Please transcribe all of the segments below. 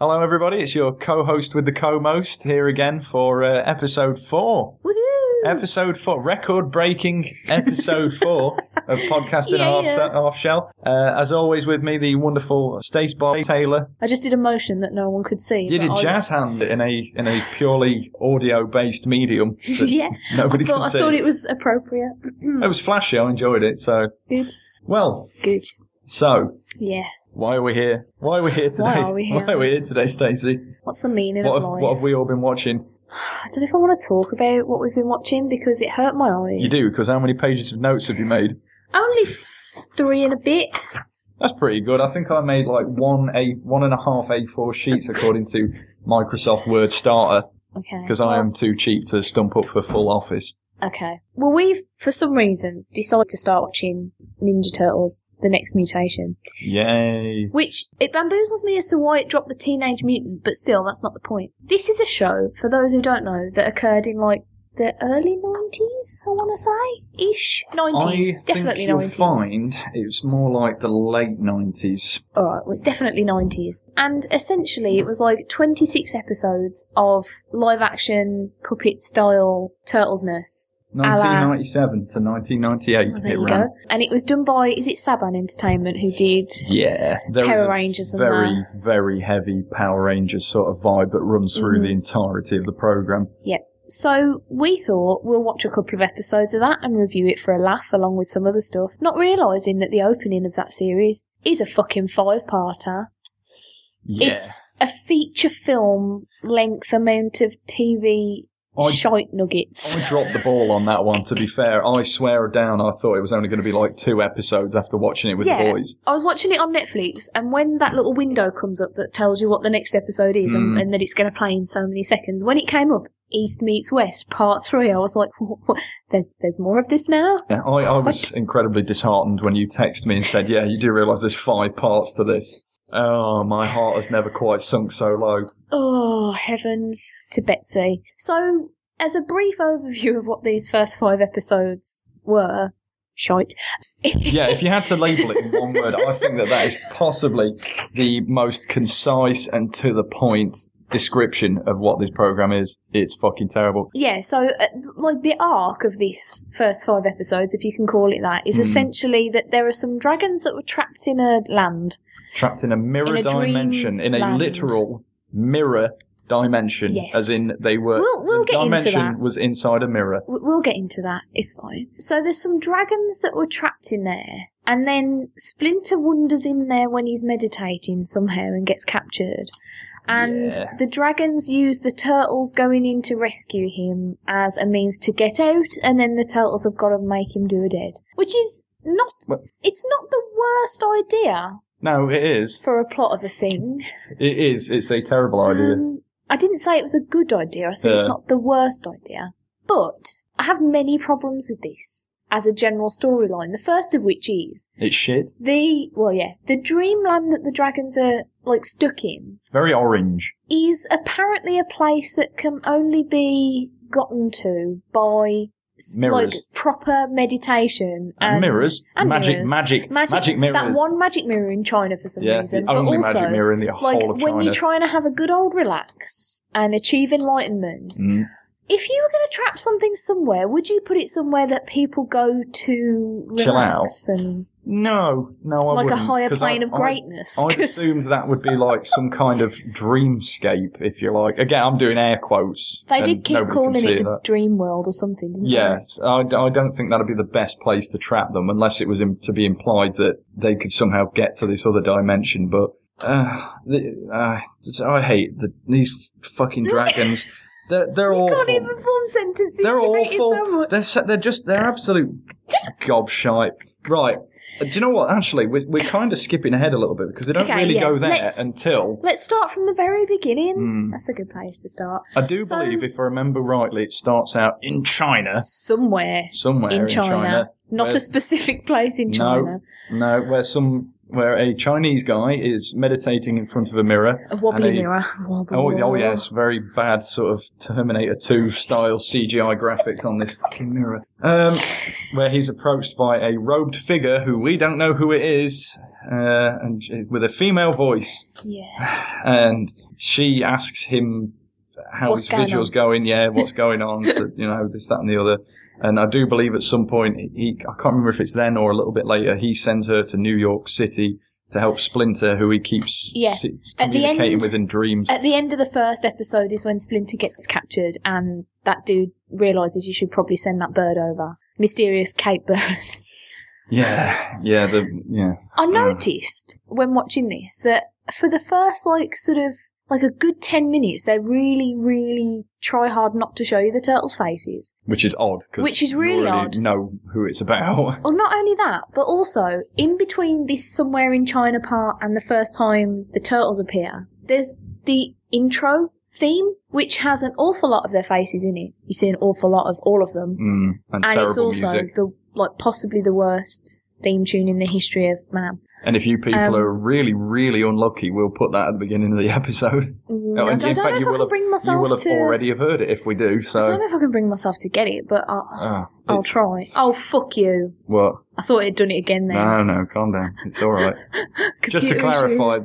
Hello, everybody. It's your co-host with the co-most here again for episode 4. Woohoo! Episode 4, record-breaking episode 4 of Podcasting Half Shell. As always, with me, the wonderful Stace Boyle Taylor. I just did a motion that no one could see. You did jazz hand in a purely audio-based medium. Yeah, nobody could see. I thought it was appropriate. It was flashy. I enjoyed it. So good. Well, good. So yeah. Why are we here? Why are we here today, Stacey? What's the meaning of life? What have we all been watching? I don't know if I want to talk about what we've been watching because it hurt my eyes. You do, because how many pages of notes have you made? Only 3 and a bit. That's pretty good. I think I made like one and a half A4 sheets according to Microsoft Word Starter. Okay. Because I am too cheap to stump up for full office. Okay. Well, we've, for some reason, decided to start watching Ninja Turtles: The Next Mutation. Yay. Which, it bamboozles me as to why it dropped the Teenage Mutant, but still, that's not the point. This is a show, for those who don't know, that occurred in, like, the early 90s, I want to say? Ish? 90s. Definitely 90s. I think you'll find it was more like the late 90s. Alright, well, it's definitely 90s. And essentially, it was like 26 episodes of live-action, puppet-style turtlesness. 1997 to 1998. Oh, there you go. And it was done by, is it Saban Entertainment who did Power Rangers and that? Very, very heavy Power Rangers sort of vibe that runs through the entirety of the programme. Yep. So we thought we'll watch a couple of episodes of that and review it for a laugh along with some other stuff, not realising that the opening of that series is a fucking 5-parter. Yeah. It's a feature film length amount of TV... shite nuggets. I dropped the ball on that one, to be fair. I swear down, I thought it was only going to be like 2 episodes after watching it with the boys. I was watching it on Netflix, and when that little window comes up that tells you what the next episode is and that it's going to play in so many seconds, when it came up, East meets West, Part 3, I was like, what? There's more of this now? Yeah, I was incredibly disheartened when you texted me and said, yeah, you do realise there's 5 parts to this. Oh, my heart has never quite sunk so low. Oh, heavens to Betsy. So, as a brief overview of what these first 5 episodes were, shite. Yeah, if you had to label it in one word, I think that is possibly the most concise and to the point description of what this program is. It's fucking terrible. Yeah, so like the arc of this first 5 episodes, if you can call it that, is essentially that there are some dragons that were trapped in a land. Trapped in a mirror dimension. In a literal mirror dimension. Yes. As in they were... We'll get into that. The dimension was inside a mirror. We'll get into that. It's fine. So there's some dragons that were trapped in there. And then Splinter wanders in there when he's meditating somehow and gets captured. And the dragons use the turtles going in to rescue him as a means to get out, and then the turtles have got to make him do a deed. Which is not... Well, it's not the worst idea. No, it is. For a plot of a thing. It is. It's a terrible idea. I didn't say it was a good idea. I said it's not the worst idea. But I have many problems with this as a general storyline. The first of which is... It's shit. The dreamland that the dragons are... like stuck in. Very orange. Is apparently a place that can only be gotten to by mirrors. Like proper meditation and mirrors. And magic mirrors. That one magic mirror in China for some reason. The only magic mirror in the whole of China. When you're trying to have a good old relax and achieve enlightenment. Mm. If you were going to trap something somewhere, would you put it somewhere that people go to relax and No, I wouldn't. Like a higher plane of greatness. I assumed that would be like some kind of dreamscape, if you like. Again, I'm doing air quotes. They did keep calling it the dream world or something, didn't they? I don't think that would be the best place to trap them, unless it was to be implied that they could somehow get to this other dimension, but I hate these fucking dragons. They're awful. You can't even form sentences. They're awful. So much. They're absolute gobshite. Right. Do you know what? Actually, we're kind of skipping ahead a little bit because they don't really go there until... Let's start from the very beginning. Mm. That's a good place to start. I believe, if I remember rightly, it starts out in China. Somewhere in China. Not a specific place in China. No, where a Chinese guy is meditating in front of a mirror. A wobbly mirror. Oh, yes. Very bad sort of Terminator 2 style CGI graphics on this fucking mirror. Where he's approached by a robed figure who we don't know who it is. and with a female voice. Yeah. And she asks him how his vigil's going. Yeah, what's going on? So, you know, this, that, and the other. And I do believe at some point I can't remember if it's then or a little bit later, he sends her to New York City to help Splinter, who he keeps communicating with in dreams. At the end of the first episode is when Splinter gets captured, and that dude realises you should probably send that bird over. Mysterious Cape Bird. I noticed when watching this that for the first, a good 10 minutes, they really, really try hard not to show you the turtles' faces. Which is odd. Which is really odd. You already know who it's about. Well, not only that, but also, in between this Somewhere in China part and the first time the turtles appear, there's the intro theme, which has an awful lot of their faces in it. You see an awful lot of all of them. And it's also music. Possibly the worst theme tune in the history of man. And if you people are really, really unlucky, we'll put that at the beginning of the episode. You will have already have heard it if we do. So I don't know if I can bring myself to get it, but I'll try. Oh, fuck you. What? I thought I'd done it again then. No, calm down. It's all right. Just to clarify,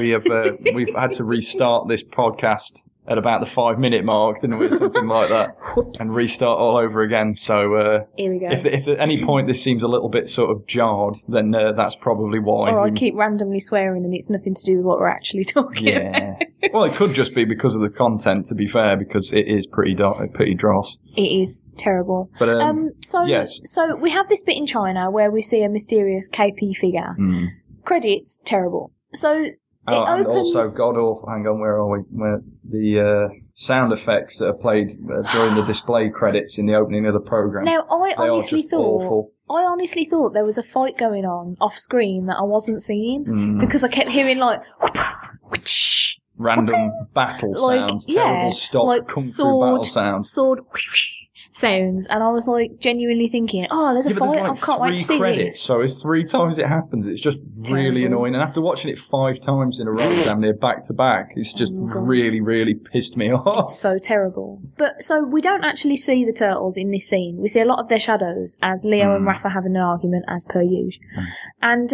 we've had to restart this podcast at about the 5-minute mark, didn't we? Something like that. Whoops. And restart all over again. So here we go. If at any point this seems a little bit sort of jarred, then that's probably why. Or I keep randomly swearing and it's nothing to do with what we're actually talking about. Yeah. Well, it could just be because of the content, to be fair, because it is pretty dross. It is terrible. But, so we have this bit in China where we see a mysterious KP figure. Mm. Credits, terrible. So... and also, god awful. Hang on, where are we? Where the sound effects that are played during the display credits in the opening of the program. Now, I honestly thought there was a fight going on off screen that I wasn't seeing because I kept hearing random battle sounds, terrible stock kung fu battle sounds, sounds, and I was genuinely thinking, there's a fight, I can't wait to see this. So it's 3 times it happens. It's just really annoying. And after watching it 5 times in a row, damn near back to back, it's just really, really pissed me off. It's so terrible. But so we don't actually see the turtles in this scene. We see a lot of their shadows as Leo and Raph are having an argument as per usual. And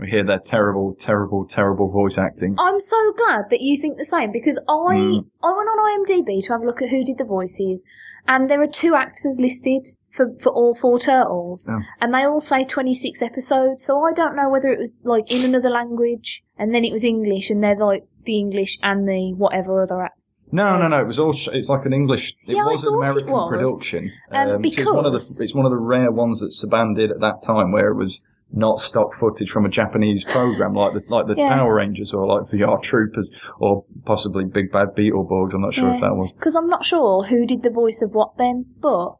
we hear their terrible, terrible, terrible voice acting. I'm so glad that you think the same, because I went on IMDb to have a look at who did the voices, and there are 2 actors listed for all 4 turtles, and they all say 26 episodes, so I don't know whether it was in another language and then it was English, and they're the English and the whatever other act. No, it was all it's an English, was an American production, because it's one of the rare ones that Saban did at that time where it was not stock footage from a Japanese program like the Power Rangers or VR Troopers or possibly Big Bad Beetleborgs. I'm not sure if that was. Because I'm not sure who did the voice of what then, but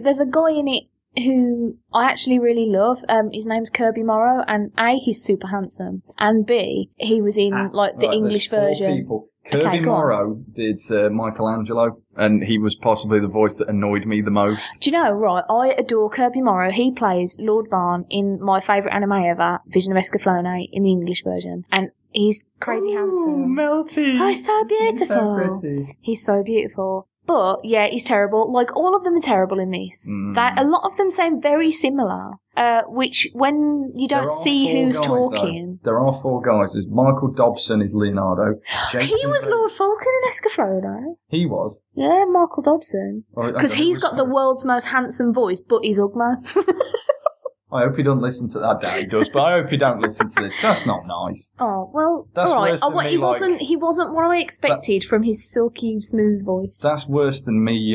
there's a guy in it who I actually really love. His name's Kirby Morrow, and A, he's super handsome, and B, he was in the English version. Kirby Morrow did Michelangelo, and he was possibly the voice that annoyed me the most. Do you know, right, I adore Kirby Morrow. He plays Lord Vaughn in my favourite anime ever, Vision of Escaflowne, in the English version, and he's crazy handsome. Melty. Oh, he's so beautiful. He's so beautiful. But, yeah, he's terrible. All of them are terrible in this. That a lot of them sound very similar, which when you don't see who's talking... Though. There are 4 guys. There's Michael Dobson is Leonardo. He was Lord Falcon in Escaflowne. He was? Yeah, Michael Dobson. Because he's got the world's most handsome voice, but he's Ugma. I hope he doesn't listen to that. Dad, he does, but I hope he don't listen to this. That's not nice. Oh well, that's all right. He wasn't what I expected from his silky, smooth voice. That's worse than me. He's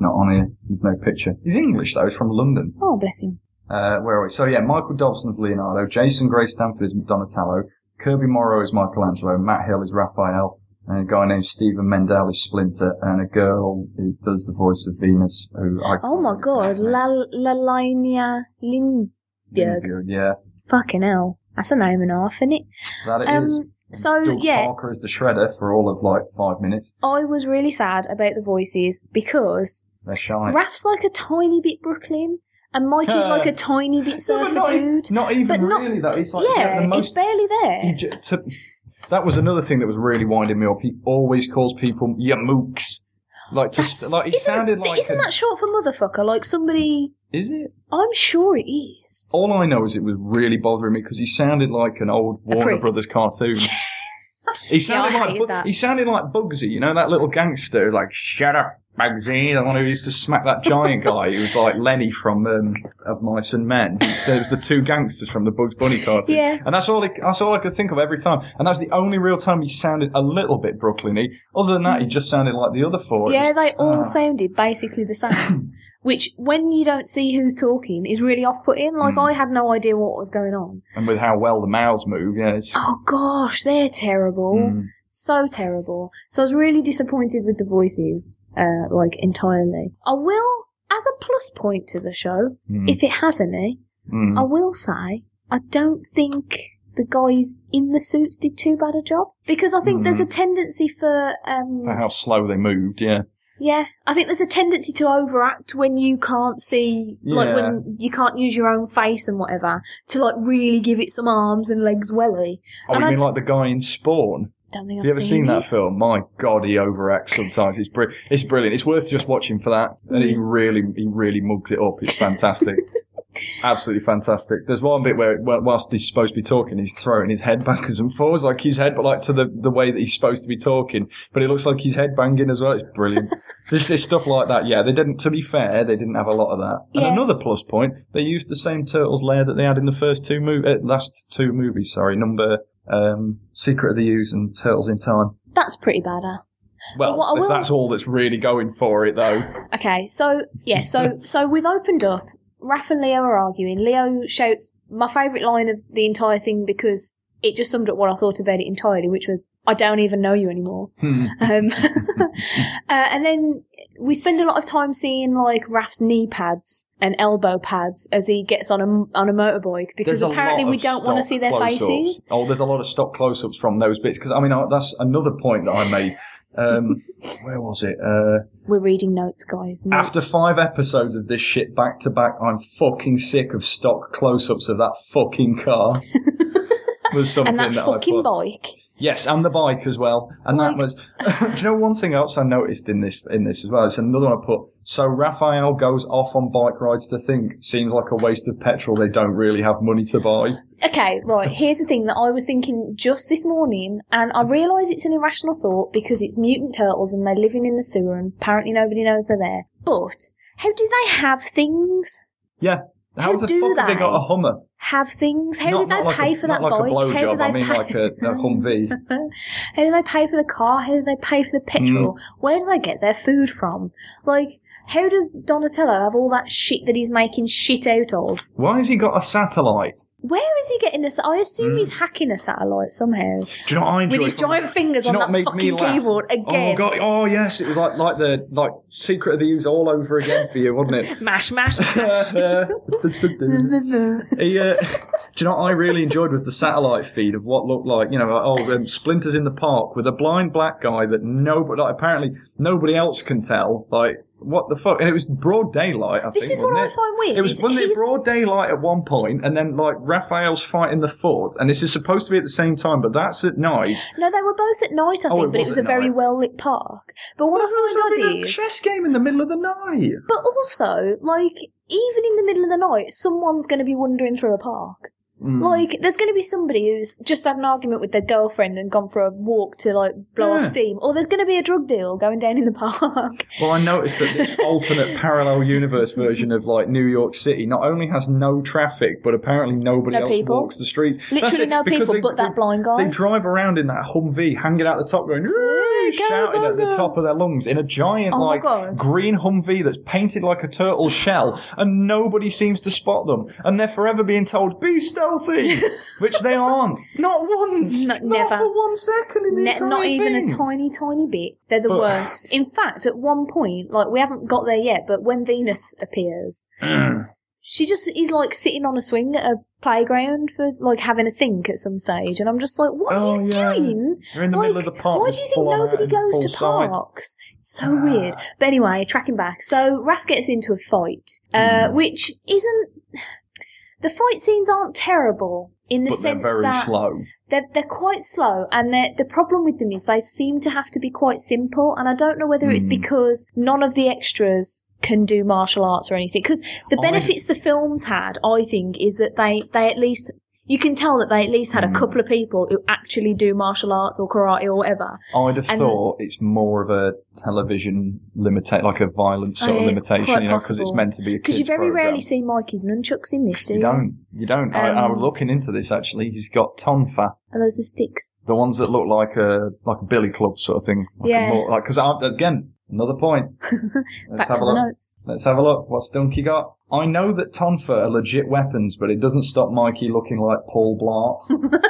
not on here. There's no picture. He's English though. He's from London. Oh, bless him. Where are we? So yeah, Michael Dobson's Leonardo. Jason Gray Stanford is Donatello. Kirby Morrow is Michelangelo. Matt Hill is Raphael. And a guy named Stephen Mendel is Splinter, and a girl who does the voice of Venus, who I... Oh my god, Lalainya Lindbergh. Yeah. Fucking hell. That's a name and a half, isn't it? That it is. So, Parker is the Shredder for all of 5 minutes. I was really sad about the voices because... They're shy. Raph's a tiny bit Brooklyn. And Mikey's a tiny bit surfer dude. Not even really, though. He's it's barely there. That was another thing that was really winding me up. He always calls people ya mooks. He sounded like... Isn't that short for motherfucker? Like somebody... Is it? I'm sure it is. All I know is it was really bothering me because he sounded like an old Warner Brothers cartoon. He sounded he sounded like Bugsy, you know, that little gangster, like, shut up, Bugsy, the one who used to smack that giant guy who was like Lenny from Of Mice and Men. There was the two gangsters from the Bugs Bunny cartoon. Yeah. And that's all I could think of every time. And that's the only real time he sounded a little bit Brooklyn-y. Other than that, he just sounded like the other four. Yeah, they all sounded basically the same. Which, when you don't see who's talking, is really off-putting. Like, I had no idea what was going on. And with how well the mouths move, yeah. It's... Oh, gosh, they're terrible. So terrible. So I was really disappointed with the voices. Like, entirely. I will, as a plus point to the show, if it has any, I will say I don't think the guys in the suits did too bad a job. Because I think there's a tendency for how slow they moved, yeah. Yeah, I think there's a tendency to overact when you can't see, like, when you can't use your own face and whatever, to, like, really give it some arms and legs welly. Oh, and you mean like the guy in Spawn? Have you ever seen that film? My God, he overacts sometimes. It's brilliant. It's worth just watching for that. And he really mugs it up. It's fantastic. Absolutely fantastic. There's one bit where, whilst he's supposed to be talking, he's throwing his head backwards and forwards, like his head, but like to the way that he's supposed to be talking. But it looks like he's head banging as well. It's brilliant. This stuff like that, yeah. They didn't. To be fair, they didn't have a lot of that. And another plus point, they used the same turtles lair that they had in the last two movies. Sorry, number. Secret of the Ooze and Turtles in Time. That's pretty badass. Well, that's all that's really going for it, though. Okay, so we've opened up. Raph and Leo are arguing. Leo shouts my favourite line of the entire thing because it just summed up what I thought about it entirely, which was, I don't even know you anymore. And then we spend a lot of time seeing, like, Raph's knee pads and elbow pads as he gets on a motorbike, because apparently we don't want to see their faces. Oh, there's a lot of stock close-ups from those bits, because, I mean, that's another point that I made. Where was it? We're reading notes, guys. Notes. After 5 episodes of this shit back-to-back, I'm fucking sick of stock close-ups of that fucking car. Was something and that fucking bike. Yes, and the bike as well. And that was... Do you know one thing else I noticed in this as well? It's another one I put. So Raphael goes off on bike rides to think. Seems like a waste of petrol. They don't really have money to buy. Okay, right. Here's the thing that I was thinking just this morning, and I realise it's an irrational thought because it's mutant turtles and they're living in the sewer and apparently nobody knows they're there. But how do they have things? Yeah. How the fuck have they got a Hummer? Have things? How did they pay for that bike? How do they pay a Humvee? How do they pay for the car? How do they pay for the petrol? Where do they get their food from? Like, how does Donatello have all that shit that he's making shit out of? Why has he got a satellite? Where is he getting this? I assume he's hacking a satellite somehow. Do you know what I enjoy? With his giant fingers on that fucking keyboard again. Oh, God. Oh, yes. It was like Secret of the Ooze all over again for you, wasn't it? Mash, mash, mash. Do you know what I really enjoyed was the satellite feed of what looked like, you know, Splinters in the Park with a blind black guy that apparently nobody else can tell, like, what the fuck? And it was broad daylight, I think. This is what I find weird. It was broad daylight at one point, and then, like, Raphael's fighting the fort, and this is supposed to be at the same time, but that's at night. No, they were both at night, I think, but it was a very well-lit park. But what I find odd is... a chess game in the middle of the night. But also, like, even in the middle of the night, someone's going to be wandering through a park. Like, there's going to be somebody who's just had an argument with their girlfriend and gone for a walk to, like, blow off steam. Or there's going to be a drug deal going down in the park. Well, I noticed that this alternate parallel universe version of, like, New York City not only has no traffic, but apparently nobody else walks the streets. Literally no people but that blind guy. They drive around in that Humvee, hanging out the top, going, shouting at the top of their lungs in a giant, green Humvee that's painted like a turtle shell, and nobody seems to spot them. And they're forever being told, be still. Which they aren't. Not once. Never. For 1 second in the entire not even thing. A tiny, tiny bit. They're the worst. In fact, at one point, like, we haven't got there yet, but when Venus appears, she just is, like, sitting on a swing at a playground for, like, having a think at some stage. And I'm just like, what are you doing? You're in the middle of the park. Why do you think nobody goes to parks? It's so weird. But anyway, tracking back. So, Raph gets into a fight, which isn't... The fight scenes aren't terrible in the sense that... they're very slow. They're quite slow, and the problem with them is they seem to have to be quite simple, and I don't know whether it's because none of the extras can do martial arts or anything. Because the benefits the films had, I think, is that they at least... You can tell that they at least had a couple of people who actually do martial arts or karate or whatever. I'd have thought it's more of a television limitation, like a violent sort of limitation, you know, because it's meant to be a kid's program. Because you very rarely see Mikey's nunchucks in this, do you? You don't. I was looking into this, actually. He's got tonfa. Are those the sticks? The ones that look like a billy club sort of thing. Like yeah. Because, again, another point. Let's have a look. Notes. Let's have a look. What's Dunky got? I know that tonfa are legit weapons, but it doesn't stop Mikey looking like Paul Blart.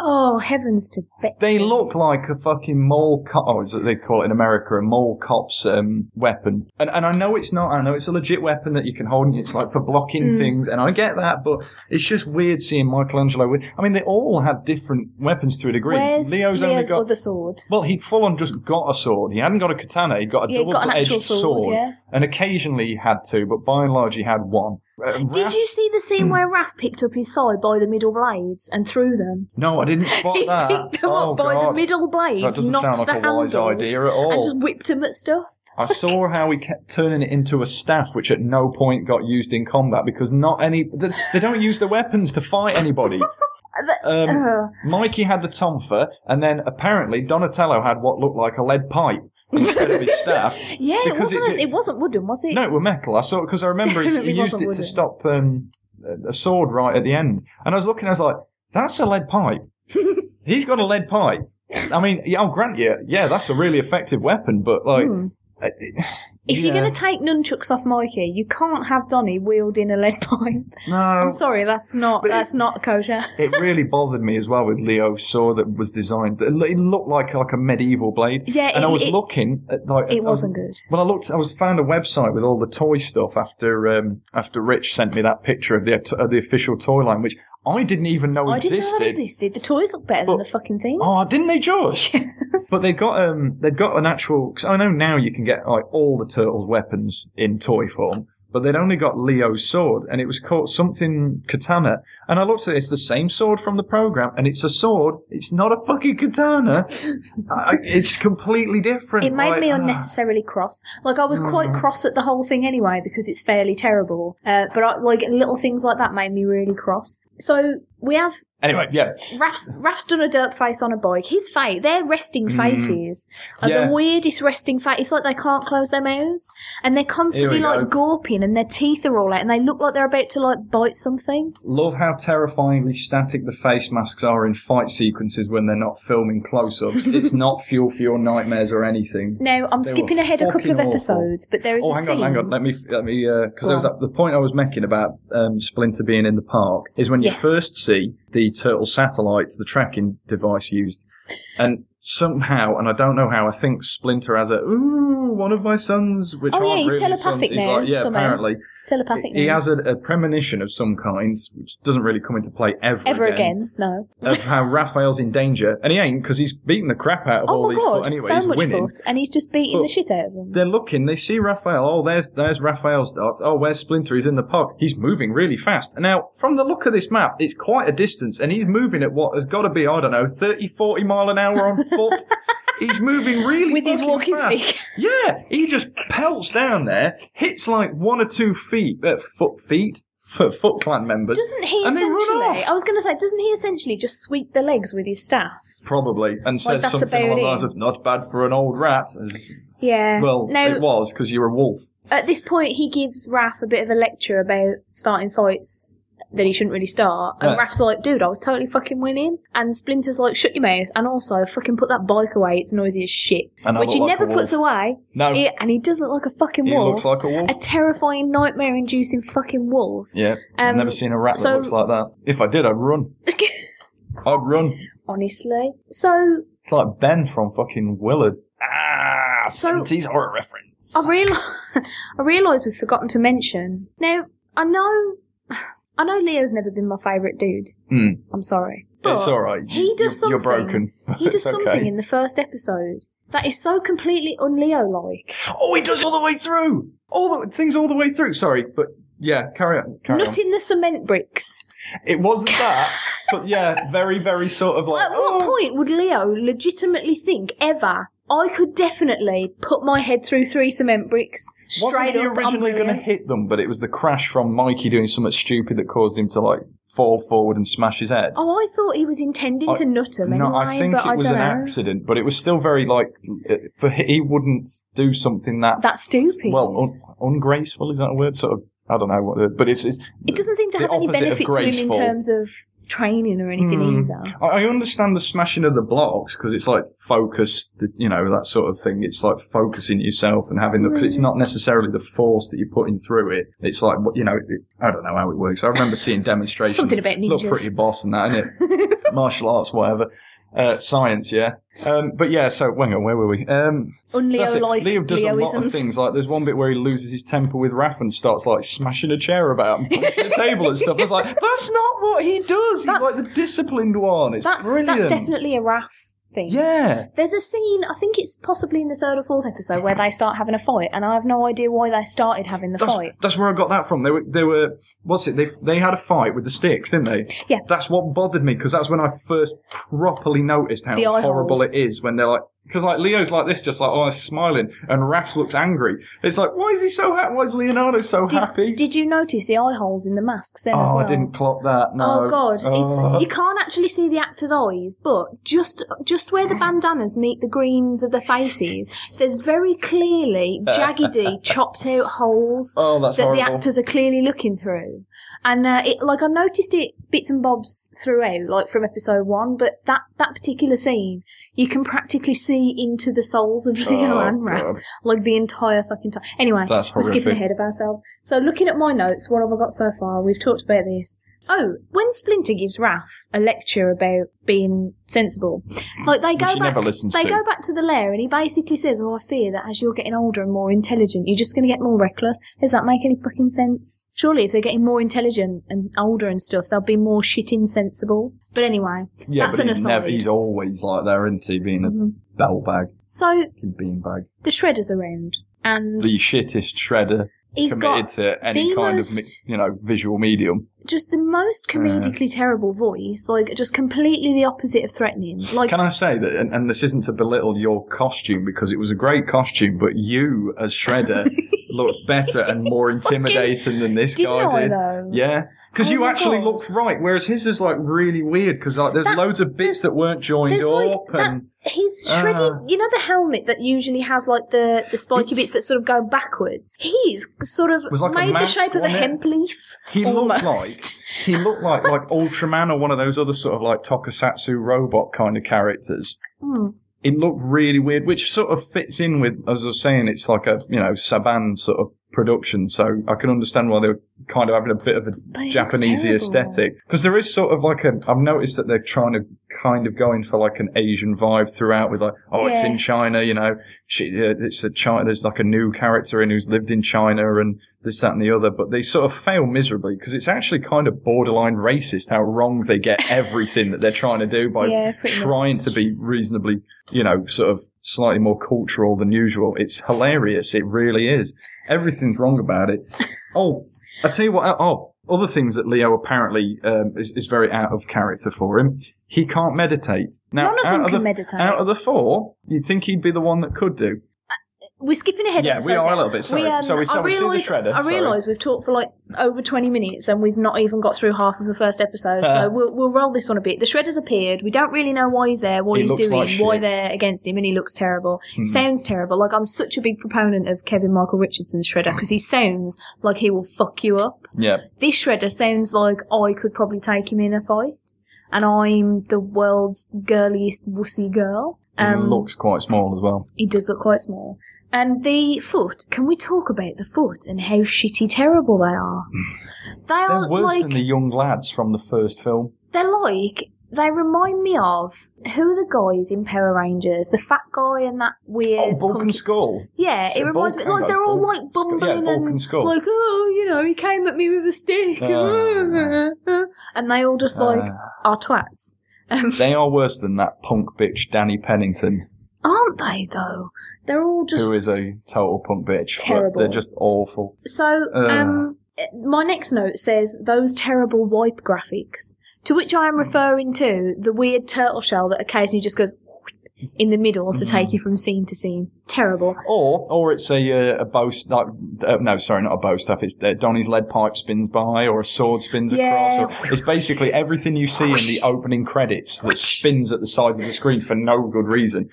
Oh, heavens to Betsy. They look like a fucking mole cop. Oh, is what they call it in America, a mole cop's weapon. And I know it's not. I know it's a legit weapon that you can hold, and it's like for blocking things. And I get that, but it's just weird seeing Michelangelo with. I mean, they all have different weapons to a degree. Leo's only got other sword. Well, he'd full on just got a sword. He hadn't got a katana. He'd got a double-edged sword. Yeah. And occasionally he had two, but by and large he had one. Did you see the scene where Raph picked up his side by the middle blades and threw them? No, I didn't spot that. He picked them up by the middle blades, not the handles. That doesn't sound like a wise idea at all. And just whipped them at stuff. I saw how he kept turning it into a staff, which at no point got used in combat because they don't use the weapons to fight anybody. Mikey had the tonfa, and then apparently Donatello had what looked like a lead pipe. Instead of his staff. Yeah, it wasn't wooden, was it? No, it was metal. I saw it because I remember he used it to stop a sword right at the end. And I was looking, I was like, that's a lead pipe. He's got a lead pipe. I mean, I'll grant you, yeah, that's a really effective weapon, but like... If you're going to take nunchucks off Mikey, you can't have Donnie wielding a lead pipe. No. I'm sorry, that's not kosher. It really bothered me as well with Leo's sword that was designed. It looked like a medieval blade. Yeah, and I was looking at, wasn't good. Well, I found a website with all the toy stuff after Rich sent me that picture of the official toy line, which I didn't even know existed. The toys look better than the fucking thing. Oh, didn't they just? But they've got an actual. Cause I know now you can get like all the Turtles' weapons in toy form, but they'd only got Leo's sword, and it was called something katana. And I looked at it; it's the same sword from the program, and it's a sword. It's not a fucking katana. It's completely different. It made me unnecessarily cross. Like I was quite cross at the whole thing anyway because it's fairly terrible. But like little things like that made me really cross. So we have. Anyway, yeah. Raph's done a dirt face on a bike. His face, their resting faces are the weirdest resting face. It's like they can't close their mouths and they're constantly like gawping and their teeth are all out and they look like they're about to like bite something. Love how terrifyingly static the face masks are in fight sequences when they're not filming close-ups. It's not fuel for your nightmares or anything. No, I'm skipping ahead a couple of episodes, but there is a scene. Hang on. Let me, because the point I was making about Splinter being in the park is when you first see the Turtle satellites, the tracking device used. And somehow, and I don't know how, I think Splinter has one of my sons, which aren't really his sons. He's telepathic now. Like, yeah, somehow. Apparently. He's telepathic now. He has a premonition of some kind, which doesn't really come into play ever again. No. Of how Raphael's in danger. And he ain't, because he's beating the crap out of all these foot. Anyway, he's winning. Foot, and he's just beating the shit out of them. They're looking, they see Raphael. Oh, there's Raphael's dart. Oh, where's Splinter? He's in the park. He's moving really fast. And now, from the look of this map, it's quite a distance, and he's moving at what has got to be, I don't know, 30, 40 mile an hour on foot. He's moving really with his walking stick. Yeah, he just pelts down there, hits like 1 or 2 feet, Foot Clan members. Doesn't he essentially? I was going to say, doesn't he essentially just sweep the legs with his staff? Probably, and like says something along the lines of "not bad for an old rat." Yeah. Well, now, it was because you're a wolf. At this point, he gives Raph a bit of a lecture about starting fights. That he shouldn't really start. And Raph's like, dude, I was totally fucking winning. And Splinter's like, shut your mouth. And also, fucking put that bike away. It's noisy as shit. Which he never puts away. No. And he does look like a fucking wolf. He looks like a wolf. A terrifying, nightmare-inducing fucking wolf. Yeah. I've never seen a rat that looks like that. If I did, I'd run. I'd run. Honestly. So... It's like Ben from fucking Willard. Ah, 70s horror reference. I realise we've forgotten to mention. Now, I know Leo's never been my favourite dude. Mm. I'm sorry. But it's all right. He does something. You're broken. He does something in the first episode that is so completely un-Leo-like. Oh, he does it all the way through. Things all the way through. Sorry, but yeah, carry on. Nutting the cement bricks. It wasn't that, but yeah, very, very sort of like... At what point would Leo legitimately think ever I could definitely put my head through 3 cement bricks straight up. Wasn't he originally going to hit them, but it was the crash from Mikey doing something stupid that caused him to, like, fall forward and smash his head? Oh, I thought he was intending to nut him anyway, but I don't know. No, I think it was an accident, but it was still very, like, for he wouldn't do something that... That's stupid. Well, ungraceful, is that a word? Sort of, I don't know what the... But it's it doesn't seem to have any benefit to him in terms of... training or anything either. I understand the smashing of the blocks because it's like focus, you know, that sort of thing. It's like focusing yourself and having the, because it's not necessarily the force that you're putting through it. It's like, you know, I don't know how it works. I remember seeing demonstrations. Something about ninjas. Look pretty boss and that, innit? Martial arts, whatever. Science, yeah. But yeah, so, where were we? Leo does a lot of things. Like, there's one bit where he loses his temper with Raph and starts, like, smashing a chair about and pushing a table and stuff. I was like, that's not what he does. He's, like, the disciplined one. It's brilliant. That's definitely a Raph thing. Yeah. There's a scene, I think it's possibly in the 3rd or 4th episode, where they start having a fight, and I have no idea why they started having the fight. That's where I got that from. They had a fight with the sticks, didn't they? Yeah. That's what bothered me, because that's when I first properly noticed how horrible it is when they're like, because like Leo's like this, just like, oh, I'm smiling, and Raph looks angry. It's like, why is he so happy? Why is Leonardo so happy? Did you notice the eye holes in the masks then as well? Oh, I didn't clock that, no. Oh, God. Oh. You can't actually see the actors' eyes, but just where the bandanas meet the greens of the faces, there's very clearly jaggedy, chopped-out holes that horrible. The actors are clearly looking through. And I noticed it bits and bobs throughout, like from episode 1, but that particular scene, you can practically see into the souls of Leo and Raph, like the entire fucking time. Anyway, we're skipping ahead of ourselves. So looking at my notes, what have I got so far? We've talked about this. Oh, when Splinter gives Raph a lecture about being sensible, like they go back to the lair, and he basically says, "Oh, I fear that as you're getting older and more intelligent, you're just going to get more reckless." Does that make any fucking sense? Surely, if they're getting more intelligent and older and stuff, they'll be more shit insensible. But anyway, that's an aside. He's always like that, isn't he? Being a bellbag, so beanbag. The Shredder's around, and the shittest Shredder. He's committed to any kind of, visual medium. Just the most comedically terrible voice, like, just completely the opposite of threatening. Like, can I say that, and this isn't to belittle your costume, because it was a great costume, but you, as Shredder, looked better and more intimidating than this guy did. Though? Yeah. Because you actually looked right, whereas his is, like, really weird, because, like, there's loads of bits that weren't joined up. He's shredding... You know the helmet that usually has, like, the spiky bits that sort of go backwards? He's sort of made the shape of a hemp leaf. He looked like Ultraman or one of those other sort of, like, tokusatsu robot kind of characters. Mm. It looked really weird, which sort of fits in with, as I was saying, it's like a, Saban sort of production, so I can understand why they were kind of having a bit of a Japanese aesthetic. Because there is sort of like I've noticed that they're trying to kind of go in for like an Asian vibe throughout with like, it's in China, you know, it's a China, there's like a new character in who's lived in China and this, that and the other, but they sort of fail miserably because it's actually kind of borderline racist how wrong they get everything that they're trying to do by trying to be reasonably, sort of slightly more cultural than usual. It's hilarious. It really is. Everything's wrong about it. Oh, I tell you what. Oh, other things that Leo apparently is very out of character for him. He can't meditate. Now, none of them can meditate. Out of the 4, you'd think he'd be the one that could do. We're skipping ahead. Yeah, we are a little bit. Sorry. I realise we've talked for like over 20 minutes and we've not even got through half of the first episode. So we'll roll this one a bit. The Shredder's appeared. We don't really know why he's there, what he's doing, like why they're against him, and he looks terrible. Mm. Sounds terrible. Like, I'm such a big proponent of Kevin Michael Richardson's Shredder because he sounds like he will fuck you up. Yeah. This Shredder sounds like I could probably take him in a fight, and I'm the world's girliest wussy girl. He looks quite small as well. He does look quite small. And the foot, can we talk about the foot and how shitty terrible they are? They're worse than the young lads from the first film. They remind me of, who are the guys in Power Rangers? The fat guy and that weird... Oh, Bulk and Skull. Yeah, it reminds me, like, they're all, like, bumbling and like, he came at me with a stick. And they all just, are twats. They are worse than that punk bitch Danny Pennington. Aren't they, though? They're all just... Who is a total punk bitch. Terrible. They're just awful. So, my next note says, those terrible wipe graphics, to which I am referring to the weird turtle shell that occasionally just goes... in the middle to take you from scene to scene. Terrible. Or it's a bow staff. No, sorry, not a bow staff. It's Donnie's lead pipe spins by, or a sword spins across. Or it's basically everything you see in the opening credits that spins at the sides of the screen for no good reason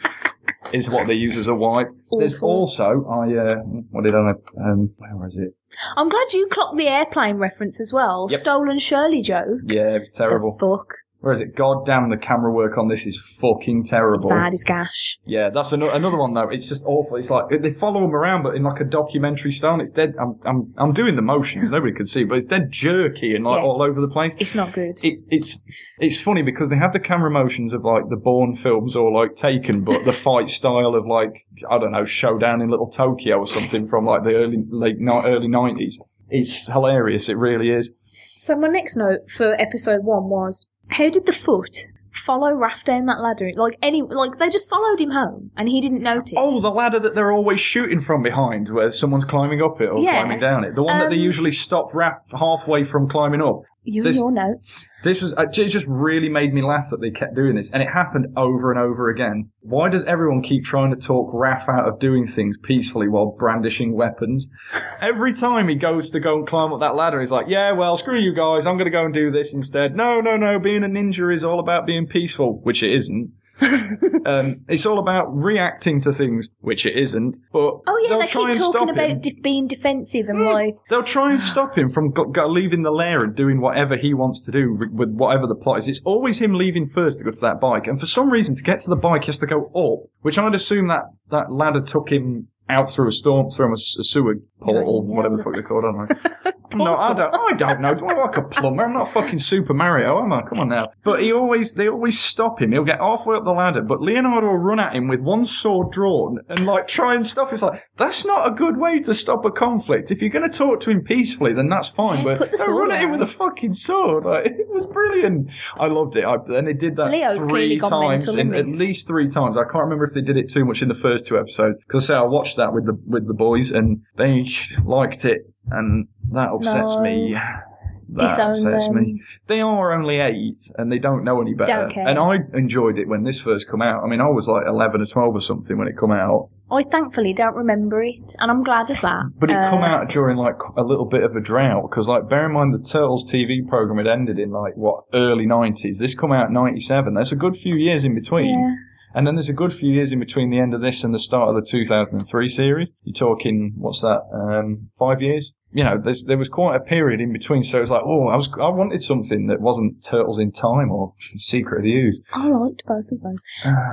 is what they use as a wipe. Awful. There's also where was it? I'm glad you clocked the airplane reference as well. Yep. Stolen Shirley joke. Yeah, it's terrible. The fuck. Where is it? God damn, the camera work on this is fucking terrible. It's bad as gash. Yeah, that's another one though. It's just awful. It's like they follow him around, but in like a documentary style. And it's dead. I'm doing the motions. Nobody can see, but it's dead jerky and all over the place. It's not good. It's funny because they have the camera motions of like the Bourne films or like Taken, but the fight style of like I don't know, Showdown in Little Tokyo or something from like the early 90s. It's hilarious. It really is. So my next note for episode 1 was, how did the foot follow Raph down that ladder? They just followed him home, and he didn't notice. Oh, the ladder that they're always shooting from behind, where someone's climbing up it or climbing down it. The one that they usually stop Raph halfway from climbing up. Your notes. This was it just really made me laugh that they kept doing this, and it happened over and over again. Why does everyone keep trying to talk Raph out of doing things peacefully while brandishing weapons? Every time he goes to go and climb up that ladder, he's like, "Yeah, well, screw you guys, I'm going to go and do this instead." No, being a ninja is all about being peaceful, which it isn't. It's all about reacting to things, which it isn't. But they keep talking about being defensive and like they'll try and stop him from leaving the lair and doing whatever he wants to do with whatever the plot is. It's always him leaving first to go to that bike, and for some reason to get to the bike he has to go up, which I'd assume that ladder took him out through a storm, through a sewer portal, whatever the fuck they're called, I don't know. No, I don't know. I'm like a plumber. I'm not fucking Super Mario, am I? Come on now. But they always stop him. He'll get halfway up the ladder, but Leonardo will run at him with one sword drawn and like try and stop. It's like, that's not a good way to stop a conflict. If you're going to talk to him peacefully, then that's fine. But run at him with a fucking sword. Like, it was brilliant. I loved it. And they did that at least three times. I can't remember if they did it too much in the first two episodes, because I watched that with the boys and they liked it. And that upsets me. That upsets me. They are only 8 and they don't know any better. Don't care. And I enjoyed it when this first came out. I mean, I was like 11 or 12 or something when it came out. I thankfully don't remember it, and I'm glad of that. But it come out during like a little bit of a drought, because like bear in mind the Turtles TV program had ended in like early 90s. This come out in 97. That's a good few years in between. Yeah. And then there's a good few years in between the end of this and the start of the 2003 series. You're talking, what's that, 5 years? You know, there was quite a period in between, so it's like, I wanted something that wasn't Turtles in Time or Secret of the Ooze. I liked both of those.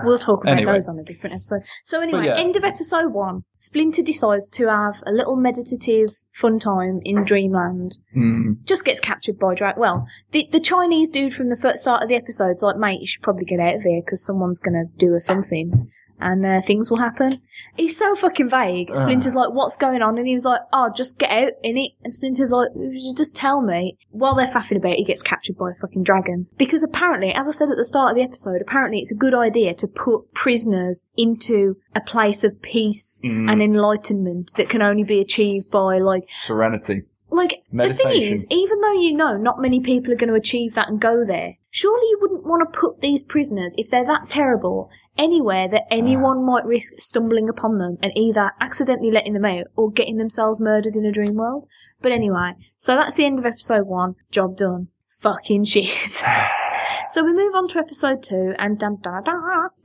We'll talk about those on a different episode. So anyway, end of episode 1, Splinter decides to have a little meditative fun time in Dreamland. Just gets captured by Drake. Well, the Chinese dude from the first start of the episode's like, mate, you should probably get out of here because someone's going to do us something. And things will happen. He's so fucking vague. Splinter's like, what's going on? And he was like, just get out, innit? And Splinter's like, just tell me. While they're faffing about, he gets captured by a fucking dragon. Because apparently, as I said at the start of the episode, apparently it's a good idea to put prisoners into a place of peace and enlightenment that can only be achieved by, like... serenity. Like, meditation. The thing is, even though you know not many people are going to achieve that and go there, surely you wouldn't want to put these prisoners, if they're that terrible, anywhere that anyone might risk stumbling upon them and either accidentally letting them out or getting themselves murdered in a dream world. But anyway, so that's the end of episode 1. Job done. Fucking shit. So we move on to episode 2, and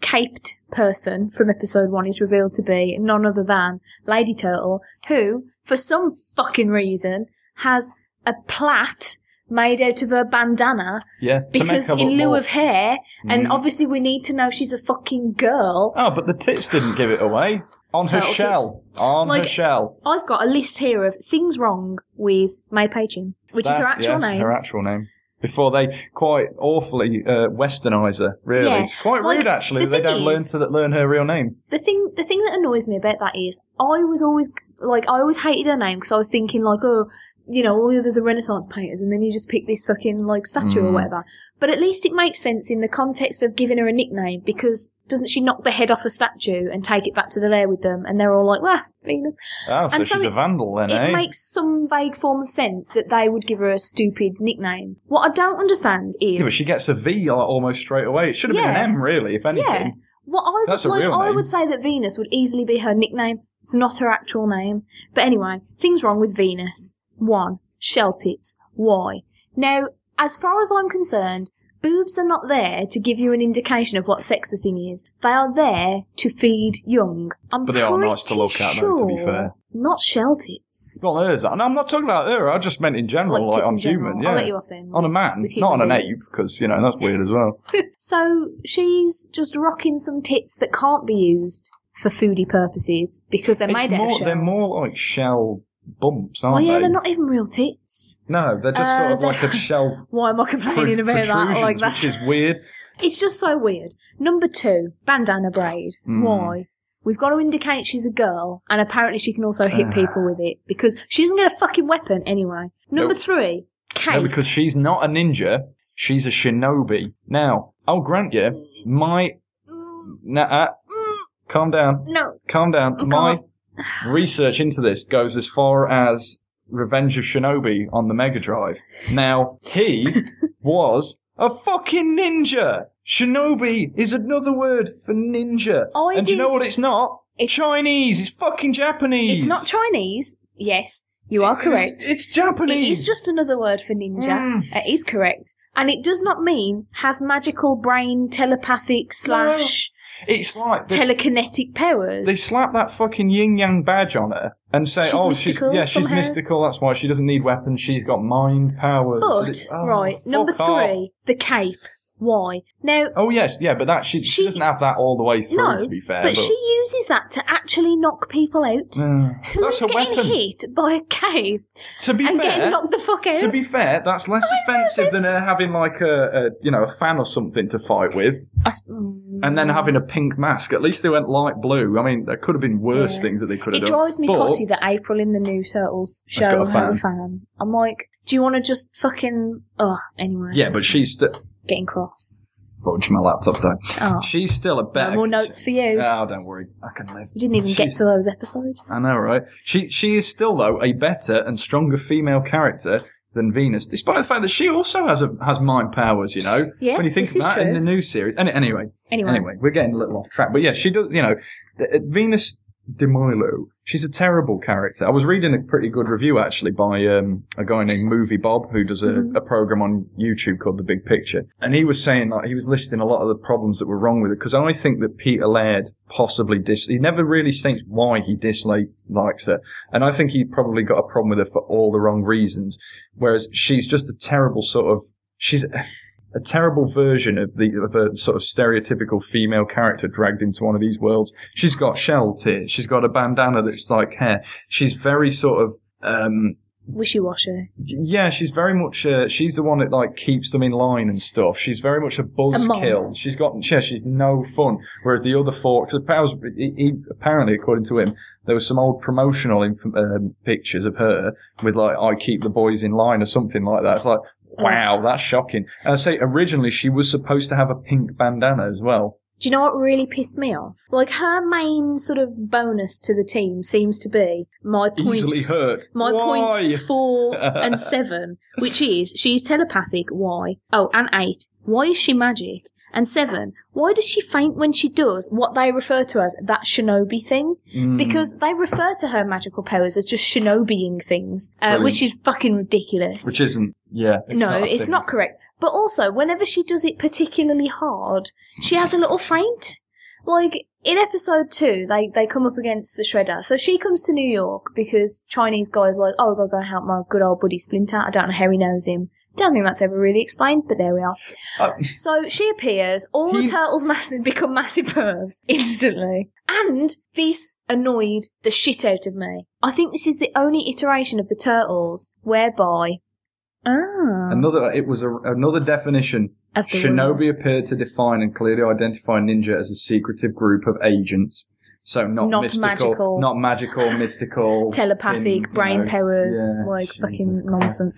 caped person from episode 1 is revealed to be none other than Lady Turtle, who, for some fucking reason, has a plait made out of her bandana. Yeah. Because in lieu of hair, and obviously we need to know she's a fucking girl. Oh, but the tits didn't give it away. On her shell. I've got a list here of things wrong with May Pachin, which is her actual name. Her actual name. Before they quite awfully westernise her, really. Yeah. It's quite rude, actually, that they don't learn her real name. The thing that annoys me about that is I always hated her name because I was thinking, like, all the others are Renaissance painters, and then you just pick this fucking, like, statue or whatever. But at least it makes sense in the context of giving her a nickname, because doesn't she knock the head off a statue and take it back to the lair with them? And they're all like, well, Venus. Oh, so she's a vandal then, eh? It makes some vague form of sense that they would give her a stupid nickname. What I don't understand is... yeah, but she gets a V almost straight away. It should have been an M, really, if anything. Yeah. Well, I would say that Venus would easily be her nickname. It's not her actual name. But anyway, things wrong with Venus. 1. Shell tits. Why? Now, as far as I'm concerned, boobs are not there to give you an indication of what sex the thing is. They are there to feed young. But they are nice to look at, though, to be fair. Not shell tits. Well, there's that. No, I'm not talking about her. I just meant in general, like on human. Yeah. I'll let you off then. On a man, not on an ape, because, you know, that's weird as well. So she's just rocking some tits that can't be used for foodie purposes because they're made out of shell. They're more like shell bumps, aren't they? Oh, yeah, they're not even real tits. No, they're just sort of like a shell. Why am I complaining about that? Like that, which is weird. It's just so weird. Number 2, bandana braid. Why? We've got to indicate she's a girl, and apparently she can also hit people with it, because she doesn't get a fucking weapon anyway. Number 3, cake. No, because she's not a ninja, she's a shinobi. Now, I'll grant you, calm down. No. Calm down. Research into this goes as far as Revenge of Shinobi on the Mega Drive. Now, he was a fucking ninja. Shinobi is another word for ninja. Do you know what it's not? It's Chinese. It's fucking Japanese. It's not Chinese. Yes, you are correct. It's Japanese. It is just another word for ninja. It is correct. And it does not mean has magical brain telepathic / It's like telekinetic powers. They slap that fucking yin-yang badge on her and say, she's mystical, that's why she doesn't need weapons, she's got mind powers. But, number 3, the cape. Why? Now... Oh, yes, yeah, but that she doesn't have that all the way through, to be fair. But she uses that to actually knock people out. Who's getting hit by a cape getting knocked the fuck out? To be fair, that's less offensive than her having, like, a fan or something to fight with. And then having a pink mask. At least they went light blue. I mean, there could have been worse things that they could have done. It drives me potty that April in the new Turtles show has a fan. I'm like, do you want to just fucking... Ugh, anyway. Yeah, but she's... Getting cross. Fudge, my laptop down. Oh. She's still a better... No more notes for you. Oh, don't worry. I can live. You didn't even get to those episodes. I know, right? She is still, though, a better and stronger female character than Venus, despite the fact that she also has mind powers, you know? Yeah, when you think about that in the new series. Anyway, we're getting a little off track. But yeah, she does, you know... Venus de Milo, she's a terrible character. I was reading a pretty good review, actually, by a guy named Movie Bob, who does a program on YouTube called The Big Picture. And he was saying, like, he was listing a lot of the problems that were wrong with it, because I think that Peter Laird possibly he never really thinks why he dislikes her. And I think he probably got a problem with her for all the wrong reasons. Whereas she's just a terrible she's a terrible version of a sort of stereotypical female character dragged into one of these worlds. She's got shell tits. She's got a bandana that's like hair. She's very sort of... wishy-washy. Yeah, she's very much... she's the one that, like, keeps them in line and stuff. She's very much a buzzkill. She's no fun. Whereas the other four... Cause apparently, according to him, there was some old promotional pictures of her with, like, I keep the boys in line or something like that. It's like... Wow, that's shocking. And I say, originally, she was supposed to have a pink bandana as well. Do you know what really pissed me off? Like, her main sort of bonus to the team seems to be my points... Easily hurt. My why? Points 4 and 7, which is, she's telepathic, why? Oh, and 8, why is she magic? And 7, why does she faint when she does what they refer to as that shinobi thing? Because they refer to her magical powers as just shinobiing things, which is fucking ridiculous. Which isn't. Yeah. It's not correct. But also, whenever she does it particularly hard, she has a little faint. Like, in episode 2, they come up against the Shredder. So she comes to New York because Chinese guy's like, oh, I've got to go and help my good old buddy Splinter. I don't know how he knows him. Don't think that's ever really explained, but there we are. So she appears, the turtles become massive pervs instantly. And this annoyed the shit out of me. I think this is the only iteration of the Turtles whereby... Another definition. Shinobi appeared to define and clearly identify ninja as a secretive group of agents. So not magical, mystical, telepathic, brain powers, fucking nonsense.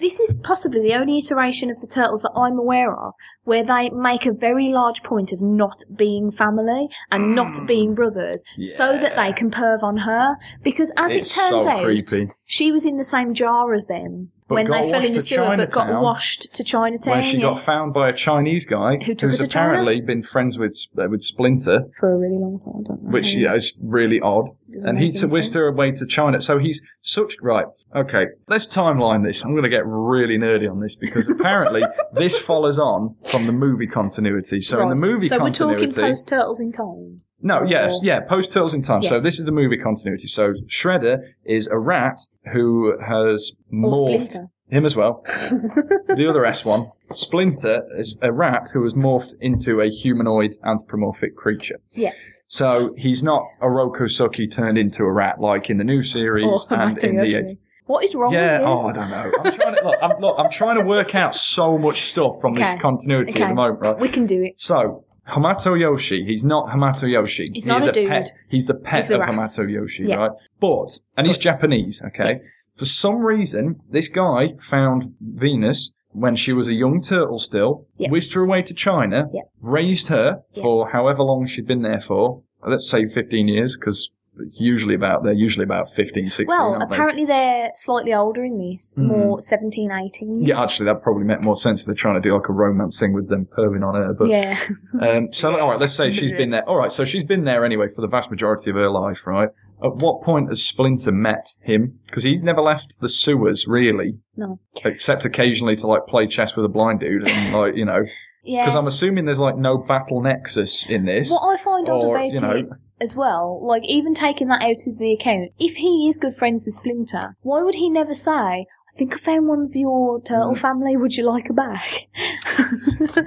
This is possibly the only iteration of the Turtles that I'm aware of where they make a very large point of not being family and not being brothers, so that they can perv on her. Because as it turns out, creepy. She was in the same jar as them. when they fell in the sewer, but got washed to Chinatown. Where she got found by a Chinese guy who's apparently been friends with Splinter for a really long time, I don't know. Which is really odd. And he whisked her away to China. So he's such... Right, okay, let's timeline this. I'm going to get really nerdy on this because apparently this follows on from the movie continuity. So in the movie continuity... So we're talking post-Turtles in Time. No, yes, yeah, post-Turtles in Time. Yeah. So this is the movie continuity. So Shredder is a rat who has morphed... Splinter. Him as well. The other S1. Splinter is a rat who has morphed into a humanoid anthropomorphic creature. Yeah. So he's not Oroko Suki turned into a rat like in the new series and in the... What is wrong with you? I don't know. I'm trying to work out so much stuff from this continuity at the moment, right? We can do it. So... Hamato Yoshi, he's not Hamato Yoshi. He's not a dude. Pet. He's the pet of Hamato Yoshi, right? But, and he's Japanese, okay? Yes. For some reason, this guy found Venus when she was a young turtle still, whisked her away to China, raised her for however long she'd been there for, let's say 15 years, because... It's usually they're usually about 15, 16. Well, apparently they're slightly older in this, more 17, 18. Yeah, actually, that probably meant more sense if they're trying to do like a romance thing with them perving on her. But, yeah. All right, let's say she's been there. All right, so she's been there anyway for the vast majority of her life, right? At what point has Splinter met him? Because he's never left the sewers, really. No. Except occasionally to like play chess with a blind dude and like, you know. Yeah. Because I'm assuming there's like no battle nexus in this. What I find odd about it as well, like even taking that out of the account, if he is good friends with Splinter, why would he never say, I think I found one of your turtle family, would you like a bag?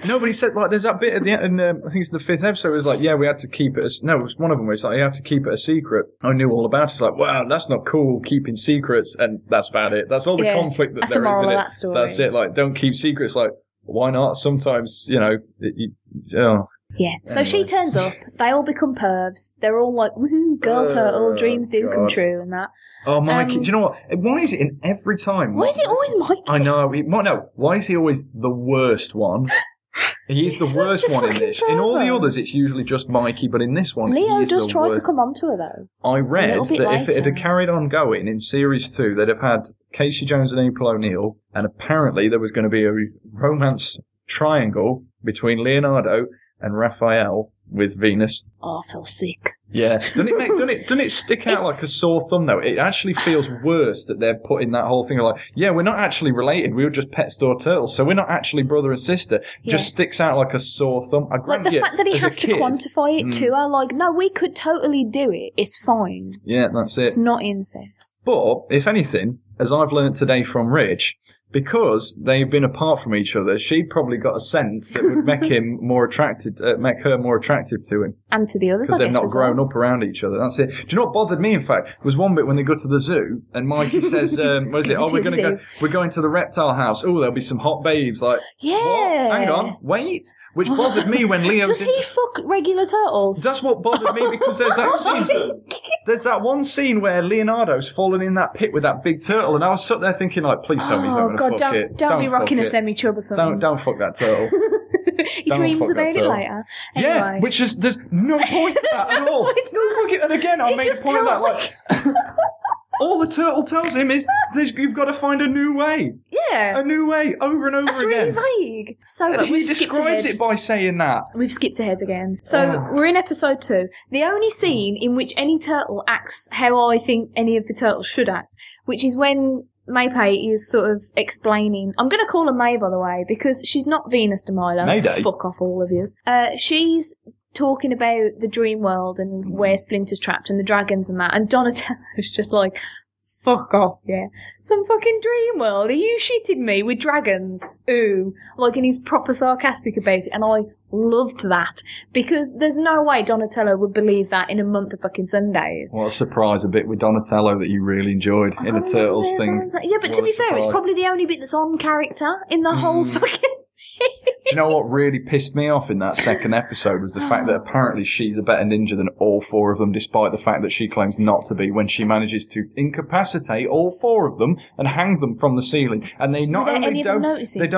No, but he said, like, there's that bit at the end, and I think it's the fifth episode, it was like, yeah, we had to keep it, it was one of them where it's like, you have to keep it a secret. I knew all about it. It's like, wow, that's not cool, keeping secrets, and that's about it. That's all the conflict that's there is in it. That story. That's it, like, don't keep secrets, like, why not? Sometimes, you know, Yeah, so anyway. She turns up, they all become pervs, they're all like, woohoo, girl turtle, dreams do come true and that. Oh, Mikey, do you know what? Why is it in every time? Why is it always Mikey? I know, why is he always the worst one? He's the worst one in this. Pervert. In all the others, it's usually just Mikey, but in this one, Leo does try to come on to her, though. I read that if it had carried on going in Series 2, they'd have had Casey Jones and April O'Neil, and apparently there was going to be a romance triangle between Leonardo and Raphael with Venus. Oh, I feel sick. Yeah. Doesn't it stick out like a sore thumb, though? It actually feels worse that they're putting that whole thing of like, yeah, we're not actually related. We were just pet store turtles, so we're not actually brother and sister. Yeah. Just sticks out like a sore thumb. Like the fact that he has to quantify it to her, like, no, we could totally do it. It's fine. Yeah, that's it. It's not incest. But, if anything, as I've learned today from Rich... Because they've been apart from each other, she probably got a scent that would make him more attracted, make her more attractive to him, and to the others. Because they've not grown up around each other. That's it. Do you know what bothered me? In fact, was one bit when they go to the zoo and Mikey says, "What is it? Oh, we're going to the reptile house. Oh, there'll be some hot babes." Like, yeah, what? Hang on, wait. Which bothered me when Leo does he fuck regular turtles? That's what bothered me because there's that scene. There's that one scene where Leonardo's fallen in that pit with that big turtle, and I was sat there thinking, like, please tell me he's not going to fuck it. Don't be rocking a semi-chub or something. Don't fuck that turtle. He dreams about it later. Anyway. Yeah, which is, there's no point to that at all. No fucking, and again, I made a point of that, like... All the turtle tells him is you've got to find a new way. Yeah. A new way over and over again. That's really vague. So and he describes it by saying that. We've skipped ahead again. So we're in episode 2. The only scene in which any turtle acts how I think any of the turtles should act, which is when Maypay is sort of explaining... I'm going to call her May, by the way, because she's not Venus de Milo. Mayday. Fuck off, all of yous. She's... talking about the dream world and where Splinter's trapped and the dragons and that, and Donatello's just like, fuck off, yeah. Some fucking dream world, are you shitting me with dragons? Ooh. Like, and he's proper sarcastic about it, and I loved that, because there's no way Donatello would believe that in a month of fucking Sundays. What a surprise, a bit with Donatello that you really enjoyed in a Turtles thing. Yeah, but to be fair, it's probably the only bit that's on character in the whole fucking... Do you know what really pissed me off in that second episode was the fact that apparently she's a better ninja than all four of them, despite the fact that she claims not to be, when she manages to incapacitate all four of them and hang them from the ceiling. And they don't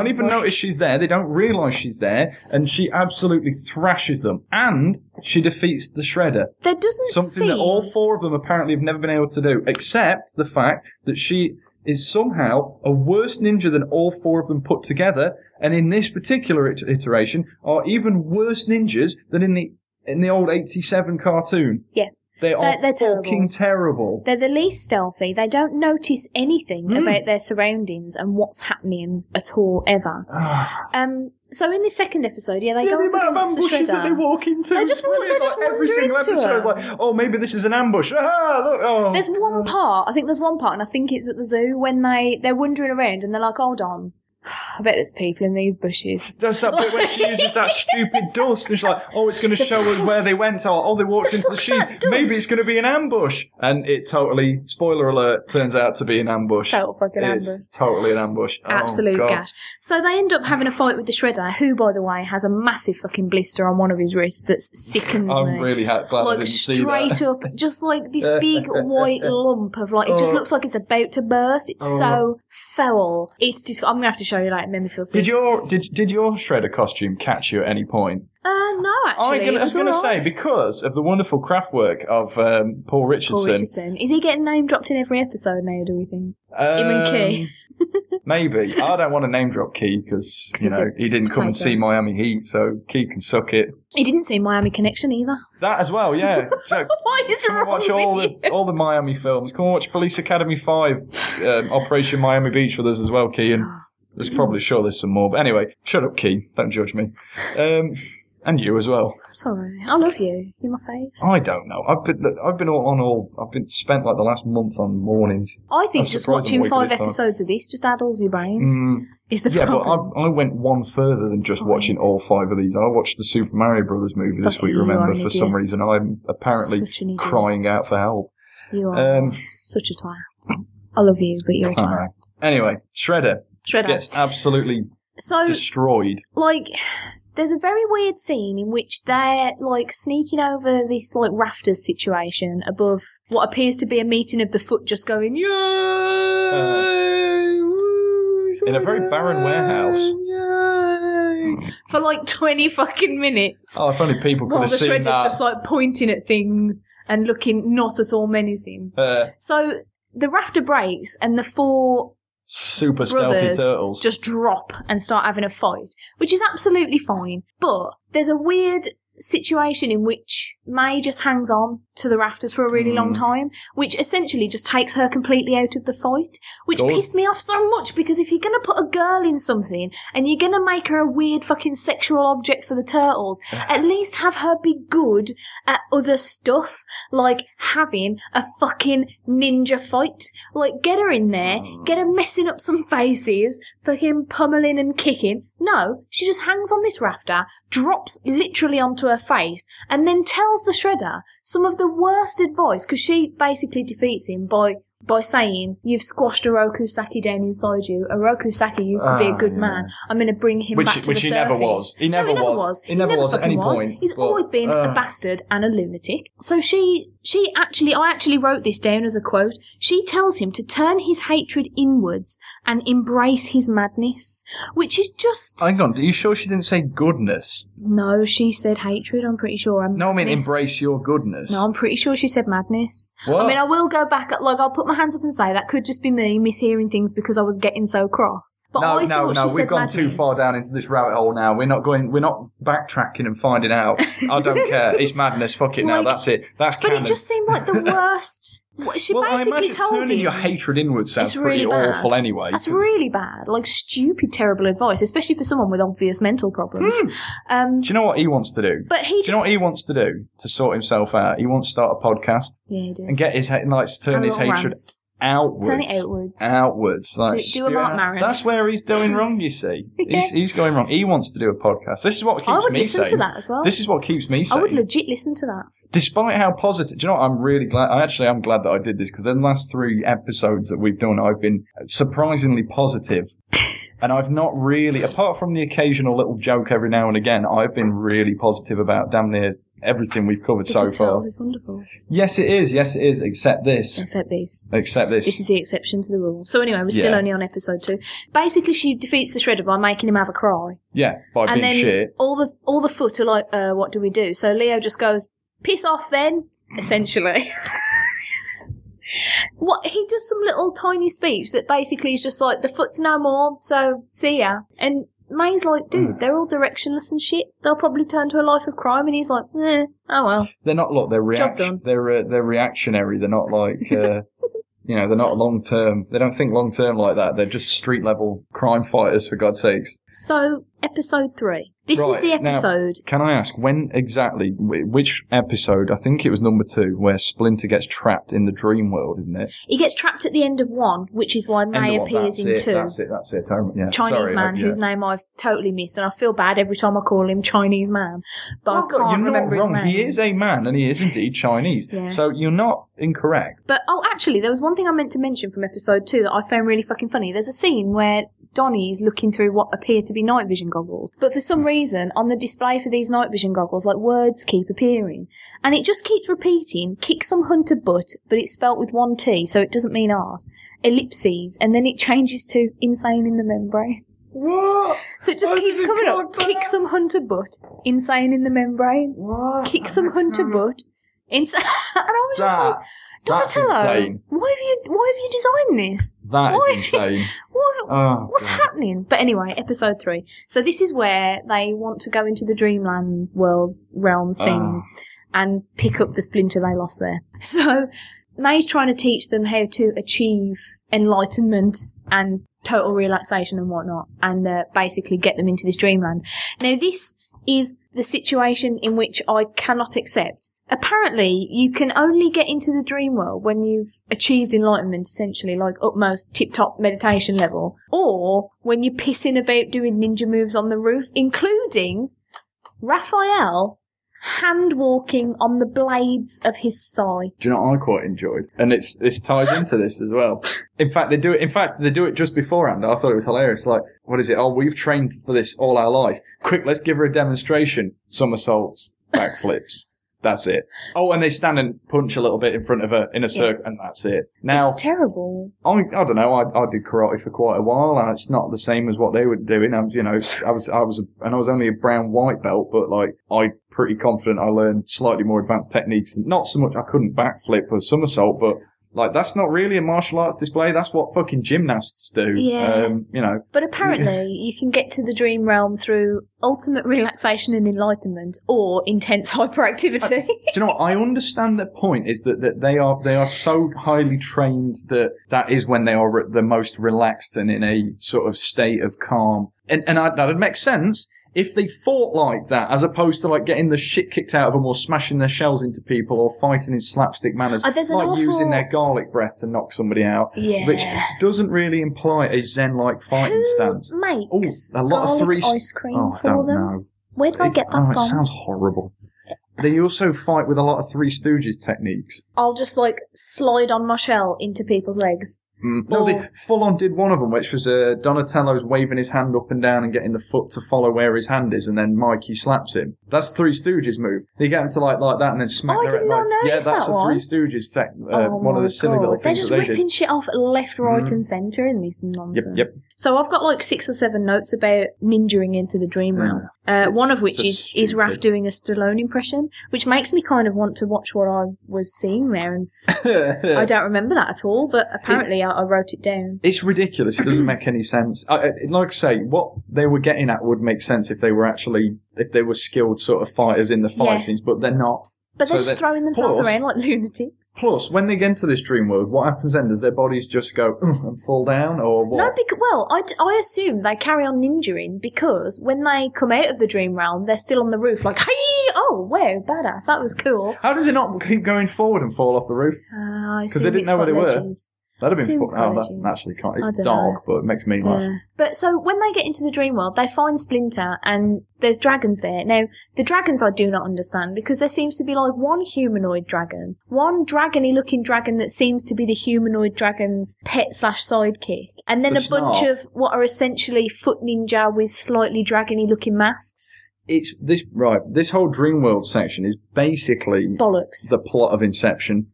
even notice she's there, they don't realise she's there, and she absolutely thrashes them. And she defeats the Shredder. There doesn't seem... Something that all four of them apparently have never been able to do, except the fact that she... is somehow a worse ninja than all four of them put together, and in this particular iteration are even worse ninjas than in the old 87 cartoon. Yeah. They are fucking terrible. They're the least stealthy. They don't notice anything about their surroundings and what's happening at all, ever. So in the second episode, they go the amount of ambushes that they walk into. They just every single episode is like, oh, maybe this is an ambush. Ah, look, oh. There's one part, and I think it's at the zoo, when they're wandering around and they're like, hold on. I bet there's people in these bushes. That's that bit where she uses that stupid dust. It's like, oh, it's going to show us where they went. Oh, they walked into the sheep. Maybe it's going to be an ambush. And it totally, spoiler alert, turns out to be an ambush. Total fucking ambush. It's totally an ambush. Absolute gash. So they end up having a fight with the Shredder, who, by the way, has a massive fucking blister on one of his wrists that sickens me. I'm really glad I didn't see that. Like, straight up, just like this big white lump of, like, it just looks like it's about to burst. It's so foul. It's just, I'm going to have to show you, like, it made me feel sick. Did your Shredder costume catch you at any point? No, actually. I was going to say, because of the wonderful craft work of Paul Richardson. Paul Richardson. Is he getting name dropped in every episode now, do we think? Him and Key. Maybe. I don't want to name drop Key because, he didn't come and see Miami Heat, so Key can suck it. He didn't see Miami Connection either. That as well, yeah. What is wrong with you? Come and watch all the Miami films. Come and watch Police Academy 5, Operation Miami Beach with us as well, Key, and... There's probably sure there's some more. But anyway, shut up, Key. Don't judge me. And you as well. I'm sorry. I love you. You're my fave. I don't know. I've spent like the last month on mornings. I think just watching 5 episodes of this just addles your brains. Is the problem. Yeah, but I went one further than just watching all 5 of these. I watched the Super Mario Brothers movie this week, remember, for some reason. I'm apparently crying out for help. You are such a twat. I love you, but you're a twat. Right. Anyway, Shredder gets absolutely destroyed. Like, there's a very weird scene in which they're, like, sneaking over this, like, rafters situation above what appears to be a meeting of the foot just going, yay! Woo, in a very barren warehouse. Yay! For, like, 20 fucking minutes. Oh, if only people could have seen that. The Shredder's just, like, pointing at things and looking not at all menacing. So, the rafter breaks and the four... super stealthy turtles just drop and start having a fight, which is absolutely fine, but there's a weird situation in which May just hangs on to the rafters for a really long time, which essentially just takes her completely out of the fight, which pissed me off so much, because if you're going to put a girl in something and you're going to make her a weird fucking sexual object for the turtles, at least have her be good at other stuff, like having a fucking ninja fight. Like, get her in there, get her messing up some faces, fucking pummeling and kicking. No, she just hangs on this rafter, drops literally onto her face, and then tells the Shredder some of the worst advice, because she basically defeats him by saying, you've squashed Oroku Saki down inside you. Oroku Saki used to be a good man. I'm going to bring him back to the surface. Which he never was. He never was. He never was at any point. He's always been a bastard and a lunatic. So I actually wrote this down as a quote. She tells him to turn his hatred inwards and embrace his madness, which is just... Hang on, are you sure she didn't say goodness? No, she said hatred, I'm pretty sure. No, I mean embrace your goodness. No, I'm pretty sure she said madness. What? I mean, I will go back, like, I'll put my hands up and say that could just be me mishearing things because I was getting so cross. But we've gone too far down into this rabbit hole now. We're not backtracking and finding out. I don't care. It's madness. Fuck it now. That's it. That's canon. But it just seemed like the worst. She basically told him. Turning your hatred inwards sounds really awful anyway. That's really bad. Like, stupid, terrible advice, especially for someone with obvious mental problems. Do you know what he wants to do? Do you know what he wants to do to sort himself out? He wants to start a podcast. Yeah, he does. And get his hatred outwards. Turn it outwards. Do a Mark Maron. That's where he's doing wrong, you see. Yeah. He's going wrong. He wants to do a podcast. This is what keeps me sane. I would listen to that as well. This is what keeps me sane. I would legit listen to that. Despite how positive, do you know what, I'm really glad, I'm glad that I did this, because the last 3 episodes that we've done, I've been surprisingly positive. And I've not really, apart from the occasional little joke every now and again, I've been really positive about damn near everything we've covered so far. Turtles is wonderful. Yes, it is, except this. Except this. This is the exception to the rule. So anyway, we're still only on episode 2. Basically, she defeats the Shredder by making him have a cry. Yeah, by being shit. And then all the foot are like, what do we do? So Leo just goes, piss off then, essentially. What, he does some little tiny speech that basically is just like, the foot's no more, so see ya. And May's like, dude, they're all directionless and shit. They'll probably turn to a life of crime. And he's like, eh, oh well. They're not like, they're reactionary. They're not like, you know, they're not long term. They don't think long term like that. They're just street level crime fighters, for God's sakes. So, episode 3. This is the episode. Now, can I ask, when exactly, which episode, I think it was number 2, where Splinter gets trapped in the dream world, isn't it? He gets trapped at the end of 1, which is why May appears in 2. That's it. Yeah. Chinese man, whose name I've totally missed, and I feel bad every time I call him Chinese man, but I can't remember his name. He is a man, and he is indeed Chinese, yeah. So you're not incorrect. But, oh, actually, there was one thing I meant to mention from episode 2 that I found really fucking funny. There's a scene where Donnie's looking through what appear to be night vision goggles, but for some reason on the display for these night vision goggles, like, words keep appearing, and it just keeps repeating, kick some hunter butt, but it's spelt with one T, so it doesn't mean arse, ellipses, and then it changes to insane in the membrane. What? So it just keeps coming up, kick some hunter butt, insane in the membrane, what? Kick some hunter butt, insane. And I was just like, Donatello, why have you designed this? That is insane. What's happening? But anyway, episode 3. So this is where they want to go into the Dreamland world realm thing and pick up the Splinter they lost there. So May's trying to teach them how to achieve enlightenment and total relaxation and whatnot, and basically get them into this Dreamland. Now, this is the situation in which I cannot accept. Apparently, you can only get into the dream world when you've achieved enlightenment, essentially, like utmost tip-top meditation level, or when you're pissing about doing ninja moves on the roof, including Raphael hand-walking on the blades of his scythe. Do you know what I quite enjoyed? And it ties into this as well. In fact, they do it just beforehand. I thought it was hilarious. Like, what is it? Oh, we've trained for this all our life. Quick, let's give her a demonstration. Somersaults, backflips. That's it. Oh, and they stand and punch a little bit in front of her in a circle, and that's it. Now, it's terrible. I don't know. I did karate for quite a while, and it's not the same as what they were doing. I was only a brown white belt, but like, I pretty confident I learned slightly more advanced techniques. Not so much I couldn't backflip or somersault, but like, that's not really a martial arts display. That's what fucking gymnasts do. Yeah. You know. But apparently, you can get to the dream realm through ultimate relaxation and enlightenment, or intense hyperactivity. Do you know what? I understand their point is that they are so highly trained that is when they are the most relaxed and in a sort of state of calm. And that would make sense if they fought like that, as opposed to, like, getting the shit kicked out of them or smashing their shells into people or fighting in slapstick manners, using their garlic breath to knock somebody out, which doesn't really imply a zen-like fighting stance. Who makes ice cream for them? Know. Where did I get that from? It sounds horrible. They also fight with a lot of Three Stooges techniques. I'll just, like, slide on my shell into people's legs. No, they full-on did one of them, which was Donatello's waving his hand up and down and getting the foot to follow where his hand is, and then Mikey slaps him. That's Three Stooges move. They get him to like that and then smack their head. Yeah, that's a Three Stooges tech. One of the silly little things that they do. They're just ripping shit off left, right and centre in this nonsense. Yep. So I've got like 6 or 7 notes about ninjaing into the dream realm. One of which is Raph doing a Stallone impression, which makes me kind of want to watch what I was seeing there, and I don't remember that at all, but apparently I wrote it down. It's ridiculous. It doesn't make any sense. Like I say, what they were getting at would make sense if they were skilled sort of fighters in the fight scenes, but they're not. But they're just throwing themselves around like lunatics. Plus, when they get into this dream world, what happens then? Does their bodies just go and fall down, or what? No, I assume they carry on ninjaing, because when they come out of the dream realm, they're still on the roof, like, hey, oh, wow, badass, that was cool. How do they not keep going forward and fall off the roof? Because they didn't know where they were. That'd have been fun. Oh, that's actually kind of, it's dark, but it makes me laugh. But so when they get into the dream world, they find Splinter, and there's dragons there. Now, the dragons I do not understand, because there seems to be like one humanoid dragon, one dragony looking dragon that seems to be the humanoid dragon's pet/sidekick, and then bunch of what are essentially foot ninja with slightly dragony looking masks. It's this this whole dream world section is basically bollocks. The plot of Inception.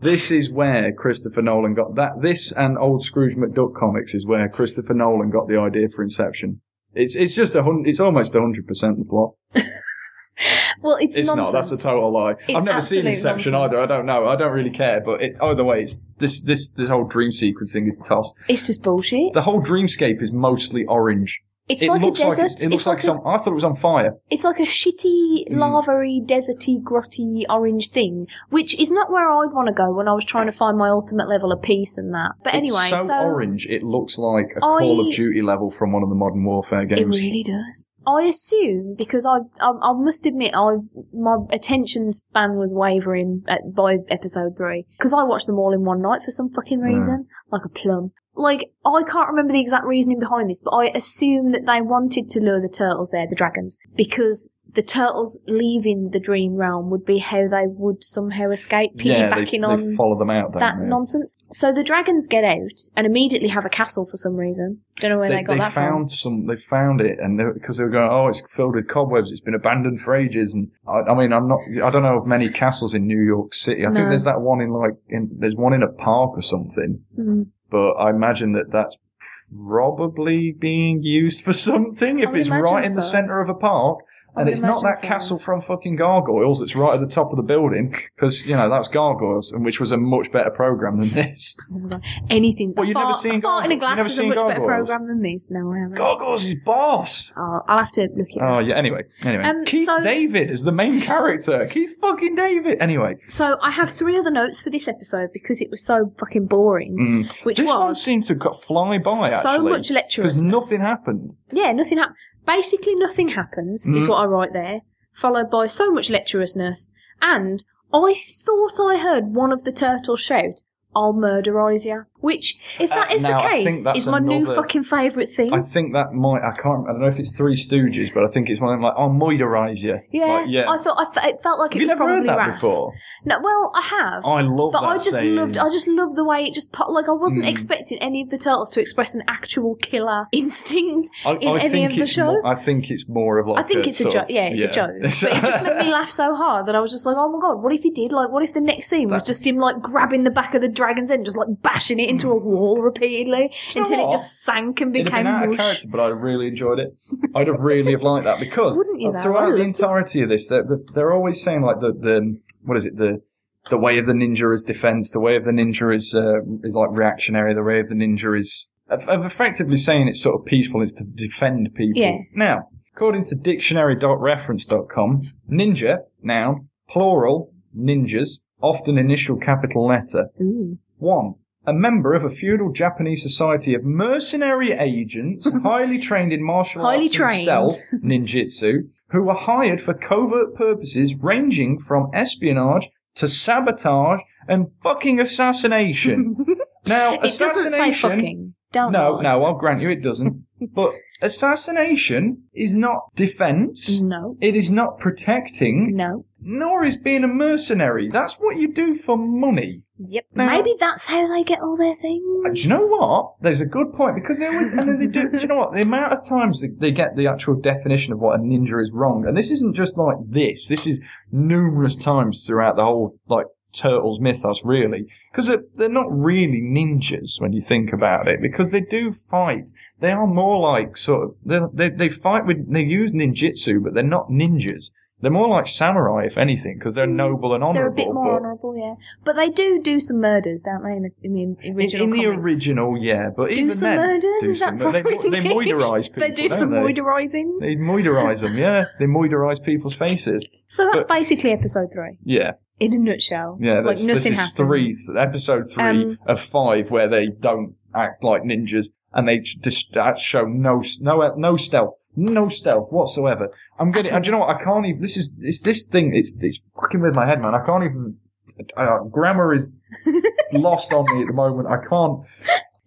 This is where Christopher Nolan got that. This and old Scrooge McDuck comics is where Christopher Nolan got the idea for Inception. It's almost 100% the plot. Well, it's nonsense. Not. That's a total lie. It's I've never seen Inception either. I don't know. I don't really care. But either way, it's this whole dream sequence thing is toss. It's just bullshit. The whole dreamscape is mostly orange. It like looks a desert. Like it looks like some. I thought it was on fire. It's like a shitty, lavary, deserty, grotty, orange thing, which is not where I'd want to go when I was trying to find my ultimate level of peace and that. But anyway, it's so orange, it looks like a Call of Duty level from one of the Modern Warfare games. It really does. I assume, because I must admit, my attention span was wavering by episode 3 because I watched them all in one night for some fucking reason, like a plum. Like, I can't remember the exact reasoning behind this, but I assume that they wanted to lure the turtles there, the dragons, because the turtles leaving the dream realm would be how they would somehow escape, piggybacking on follow them out, that nonsense. So the dragons get out and immediately have a castle for some reason. Don't know where they got that from. They found it, and because they were going, it's filled with cobwebs, it's been abandoned for ages. And I don't know of many castles in New York City. I think there's that one there's one in a park or something. Mm-hmm. But I imagine that's probably being used for something if it's right in the centre of a park. And it's not that castle from fucking Gargoyles. It's right at the top of the building because, that's Gargoyles, and which was a much better program than this. Oh my God. Anything. Well, you've never seen Gargoyles. In a glass is a much better program than this. No, I haven't. Gargoyles is boss. Oh, I'll have to look it up. Oh yeah. Anyway. Keith David is the main character. Keith fucking David. Anyway. So I have 3 other notes for this episode because it was so fucking boring. Mm. Which this one seemed to fly by. Actually, so much lecture because nothing happened. Yeah, nothing happened. Basically nothing happens, is what I write there, followed by so much lecherousness, and I thought I heard one of the turtles shout, "I'll murderize ya," which, if that is the case, is my new fucking favourite thing. I think that might, I don't know if it's Three Stooges, but I think it's one of them, like, "I'll murderize ya." Yeah, it felt like it was probably right. Have you never heard that before? No, well, I have. I love that saying. I just loved the way it just, I wasn't expecting any of the turtles to express an actual killer instinct in any of the show. I think it's more of like a joke. But it just made me laugh so hard that I was just like, oh my God, what if he did? Like, what if the next scene was just him, like, grabbing the back of the dragon's end, just like bashing it into a wall repeatedly until it just sank and became out of character, but I really enjoyed it. I'd have really have liked that because throughout the entirety of this, they're always saying like the what is it, the way of the ninja is defense, the way of the ninja is like reactionary, the way of the ninja is effectively saying it's sort of peaceful, it's to defend people. Yeah. Now, according to dictionary.reference.com, ninja, noun, plural, ninjas, often initial capital letter. Ooh. 1. A member of a feudal Japanese society of mercenary agents, highly trained in martial arts and stealth, ninjutsu, who were hired for covert purposes ranging from espionage to sabotage and fucking assassination. Now, assassination... It doesn't say fucking. Don't lie. No, I'll grant you it doesn't. But assassination is not defense. No. It is not protecting. No. Nor is being a mercenary. That's what you do for money. Yep. Now, maybe that's how they get all their things. Do you know what? There's a good point because they always and then they do. Do you know what? The amount of times they get the actual definition of what a ninja is wrong, and this isn't just like this. This is numerous times throughout the whole like Turtles mythos, really, because they're not really ninjas when you think about it, because they do fight. They are more like sort of they fight with they use ninjutsu, but they're not ninjas. They're more like samurai, if anything, because they're noble and honourable. They're a bit more honourable, yeah. But they do some murders, don't they, in the original comics? Original, yeah. But do even some murders? Is that they moiderise people, they do some moiderising. They moiderise them, yeah. They moiderise people's faces. So that's basically episode 3. Yeah. In a nutshell. Yeah, like nothing happens. Episode 3 of 5 where they don't act like ninjas and they just show no stealth. No stealth whatsoever. I'm getting. And do you know what? I can't even. It's this thing. It's fucking with my head, man. I can't even. Grammar is lost on me at the moment. I can't.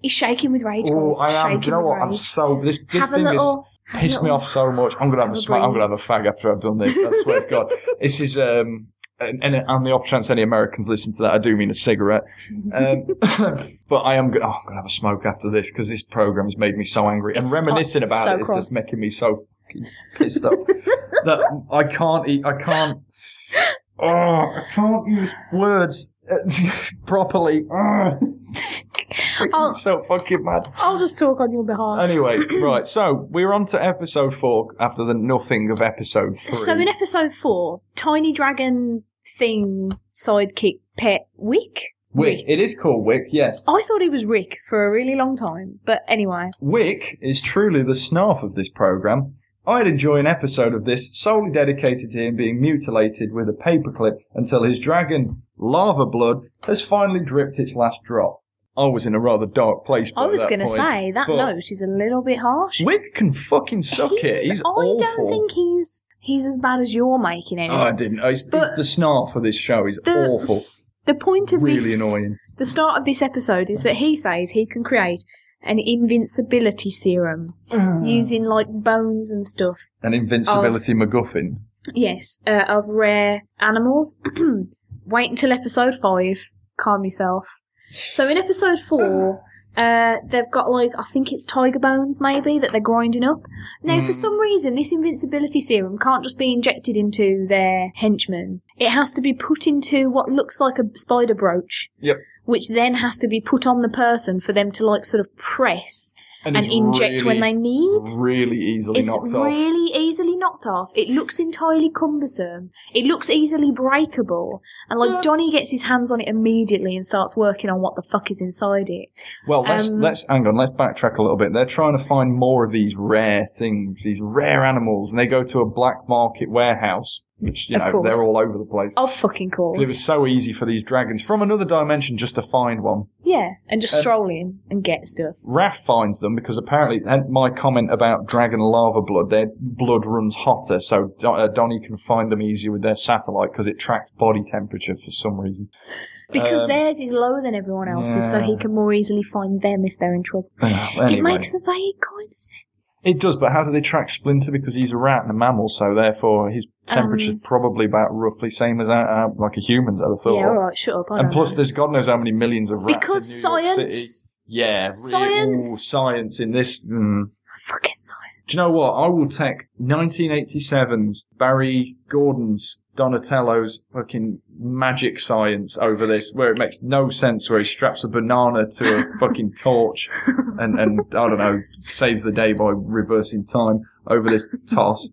He's shaking with rage. Oh, I am. Do you know what? I'm so. This thing has pissed me off so much. I'm gonna have I'm gonna have a fag after I've done this. I swear to God. This is And on the off chance any Americans listen to that, I do mean a cigarette. But I am going to have a smoke after this because this program has made me so angry. And reminiscing about it is just making me so fucking pissed off that I can't eat. I can't use words properly. You're so fucking mad. I'll just talk on your behalf. Anyway, right, so we're on to episode 4 after the nothing of episode 3. So in episode 4, tiny dragon thing sidekick pet Wick. It is called Wick, yes. I thought he was Rick for a really long time, but anyway. Wick is truly the snarf of this programme. I'd enjoy an episode of this solely dedicated to him being mutilated with a paperclip until his dragon lava blood has finally dripped its last drop. I was in a rather dark place by that point. I was going to say, that note is a little bit harsh. Wick can fucking suck it. He's awful. I don't think he's as bad as you're making him. I didn't. He's the snarf for this show. He's awful. The point of this... Really annoying. The start of this episode is that he says he can create an invincibility serum using, like, bones and stuff. An invincibility MacGuffin? Yes, of rare animals. Wait until episode 5. Calm yourself. So in episode 4, they've got, like, I think it's tiger bones, maybe, that they're grinding up. Now, for some reason, this invincibility serum can't just be injected into their henchmen. It has to be put into what looks like a spider brooch. Yep. Which then has to be put on the person for them to, like, sort of press and inject really, when they need. It's really easily knocked off. It looks entirely cumbersome. It looks easily breakable. And, like, Donnie gets his hands on it immediately and starts working on what the fuck is inside it. Well, let's backtrack a little bit. They're trying to find more of these rare things, these rare animals, and they go to a black market warehouse. Which, you know, they're all over the place. Of fucking course. It was so easy for these dragons from another dimension just to find one. Yeah, and just stroll in and get stuff. Raph finds them because apparently, and my comment about dragon lava blood, their blood runs hotter, so Donnie can find them easier with their satellite because it tracks body temperature for some reason. Because theirs is lower than everyone else's, so he can more easily find them if they're in trouble. Anyway. It makes a vague kind of sense. It does, but how do they track Splinter? Because he's a rat and a mammal, so therefore his temperature's probably about roughly same as like a human's, I'd have thought. Yeah, alright, shut up. And plus, there's God knows how many millions of rats in New York City. Yeah, science. Real science in this. Fucking science. Do you know what? I will take 1987's, Barry Gordon's, Donatello's fucking magic science over this, where it makes no sense, where he straps a banana to a fucking torch and I don't know, saves the day by reversing time over this toss.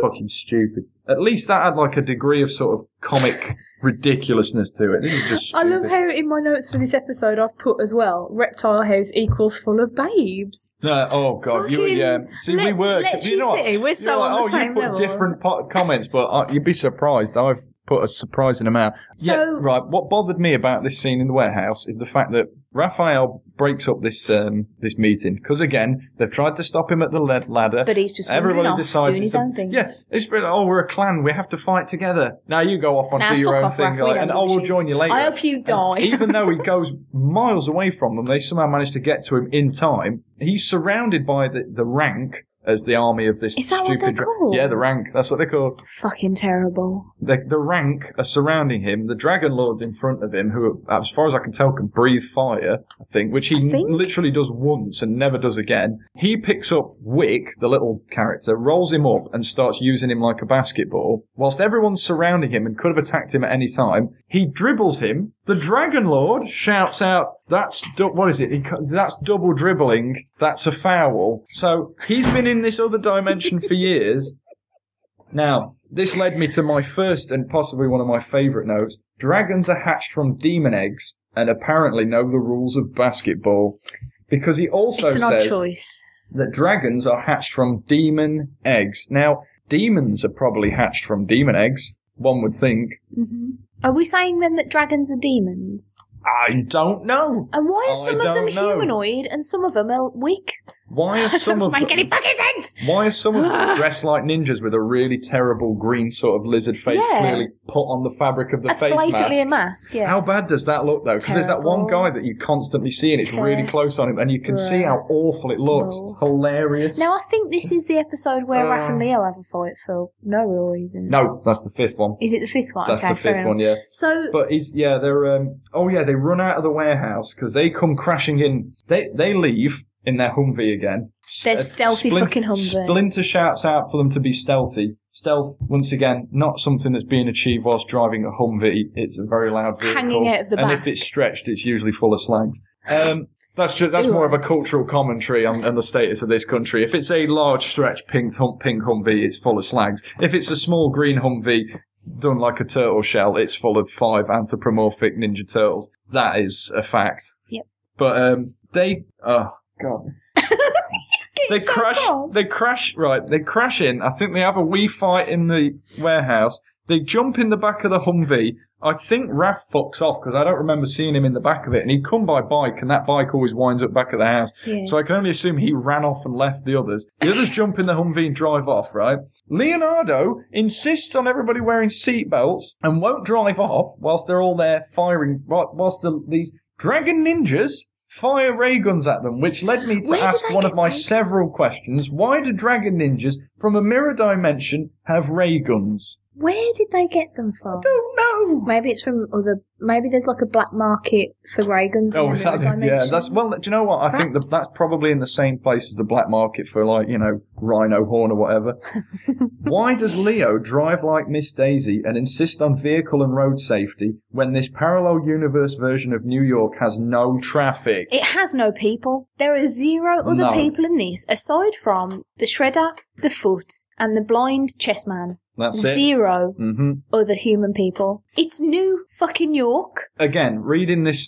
Fucking stupid. At least that had like a degree of sort of comic ridiculousness to it. This is just stupid. I love how in my notes for this episode I've put as well, Reptile House equals full of babes. No, oh God, fucking see, we were. You know what? We're so on the same level. You put different comments, but you'd be surprised. I've put a surprising amount. So, yeah, right. What bothered me about this scene in the warehouse is the fact that Raphael breaks up this this meeting because again they've tried to stop him at the ladder, but he's just everybody off, decides doing his own thing. Yeah, it's been we're a clan, we have to fight together. Now you go off and do your own thing, Raph, and we'll join you later. I hope you die. Even though he goes miles away from them, they somehow manage to get to him in time. He's surrounded by the rank. As the army of this stupid... Is that what they're called? Yeah, the rank. That's what they're called. Fucking terrible. The rank are surrounding him. The dragon lords in front of him, who, as far as I can tell, can breathe fire, I think, which literally does once and never does again. He picks up Wick, the little character, rolls him up and starts using him like a basketball. Whilst everyone's surrounding him and could have attacked him at any time, he dribbles him. The dragon lord shouts out, that's double dribbling, that's a foul. So he's been in this other dimension for years. Now, this led me to my first and possibly one of my favourite notes. Dragons are hatched from demon eggs and apparently know the rules of basketball. Because he also says that dragons are hatched from demon eggs. Now, demons are probably hatched from demon eggs, one would think. Mm-hmm. Are we saying then that dragons are demons? I don't know. And why are some of them humanoid and some of them are weak? Why are some of them... Make any fucking sense! Why are some of them dressed like ninjas with a really terrible green sort of lizard face clearly put on the fabric of the face mask? That's blatantly a mask, yeah. How bad does that look, though? Because there's that one guy that you constantly see and it's really close on him and you can see how awful it looks. No. It's hilarious. Now, I think this is the episode where Raph and Leo have a fight for no real reason. No, that's the 5th one. Is it the 5th one? That's the 5th one, yeah. So... But they're... they run out of the warehouse because they come crashing in. They leave... in their Humvee again. Their stealthy fucking Humvee. Splinter shouts out for them to be stealthy. Stealth, once again, not something that's being achieved whilst driving a Humvee. It's a very loud vehicle. Hanging out of the back. And if it's stretched, it's usually full of slags. That's just, that's more of a cultural commentary on the status of this country. If it's a large stretch pink Humvee, it's full of slags. If it's a small green Humvee done like a turtle shell, it's full of 5 anthropomorphic Ninja Turtles. That is a fact. Yep. But they, oh god, they crash in. I think they have a wee fight in the warehouse. They jump in the back of the Humvee. I think Raph fucks off because I don't remember seeing him in the back of it, and he'd come by bike, and that bike always winds up back at the house. Yeah. So I can only assume he ran off and left the others. The others jump in the Humvee and drive off, right? Leonardo insists on everybody wearing seatbelts and won't drive off whilst they're all there firing, whilst these dragon ninjas fire ray guns at them, which led me to ask one of my several questions. Why do dragon ninjas from a mirror dimension have ray guns? Where did they get them from? I don't know. Maybe it's from other... Maybe there's like a black market for ray guns. Oh, is that... Yeah, that's... Well, do you know what? I think that's probably in the same place as the black market for, like, you know, rhino horn or whatever. Why does Leo drive like Miss Daisy and insist on vehicle and road safety when this parallel universe version of New York has no traffic? It has no people. There are zero other people in this, aside from the Shredder, the Foot, and the blind chessman. That's it. Zero other human people. It's New fucking York. Again, reading that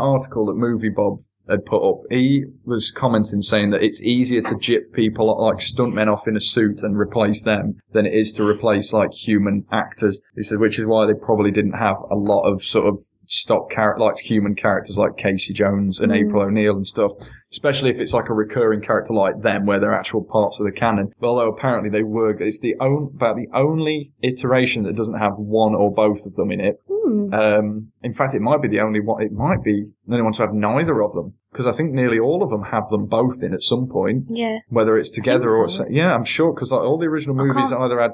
article that Movie Bob had put up, he was commenting saying that it's easier to gyp people like stuntmen off in a suit and replace them than it is to replace like human actors. He says, which is why they probably didn't have a lot of sort of stock like human characters like Casey Jones and April O'Neil and stuff, especially if it's like a recurring character like them where they're actual parts of the canon. But although apparently they were, it's the only iteration that doesn't have one or both of them in it. In fact, it might be the only one. It might be the only one to have neither of them, because I think nearly all of them have them both in at some point. Yeah, whether it's together or yeah, I'm sure, because like, all the original movies either had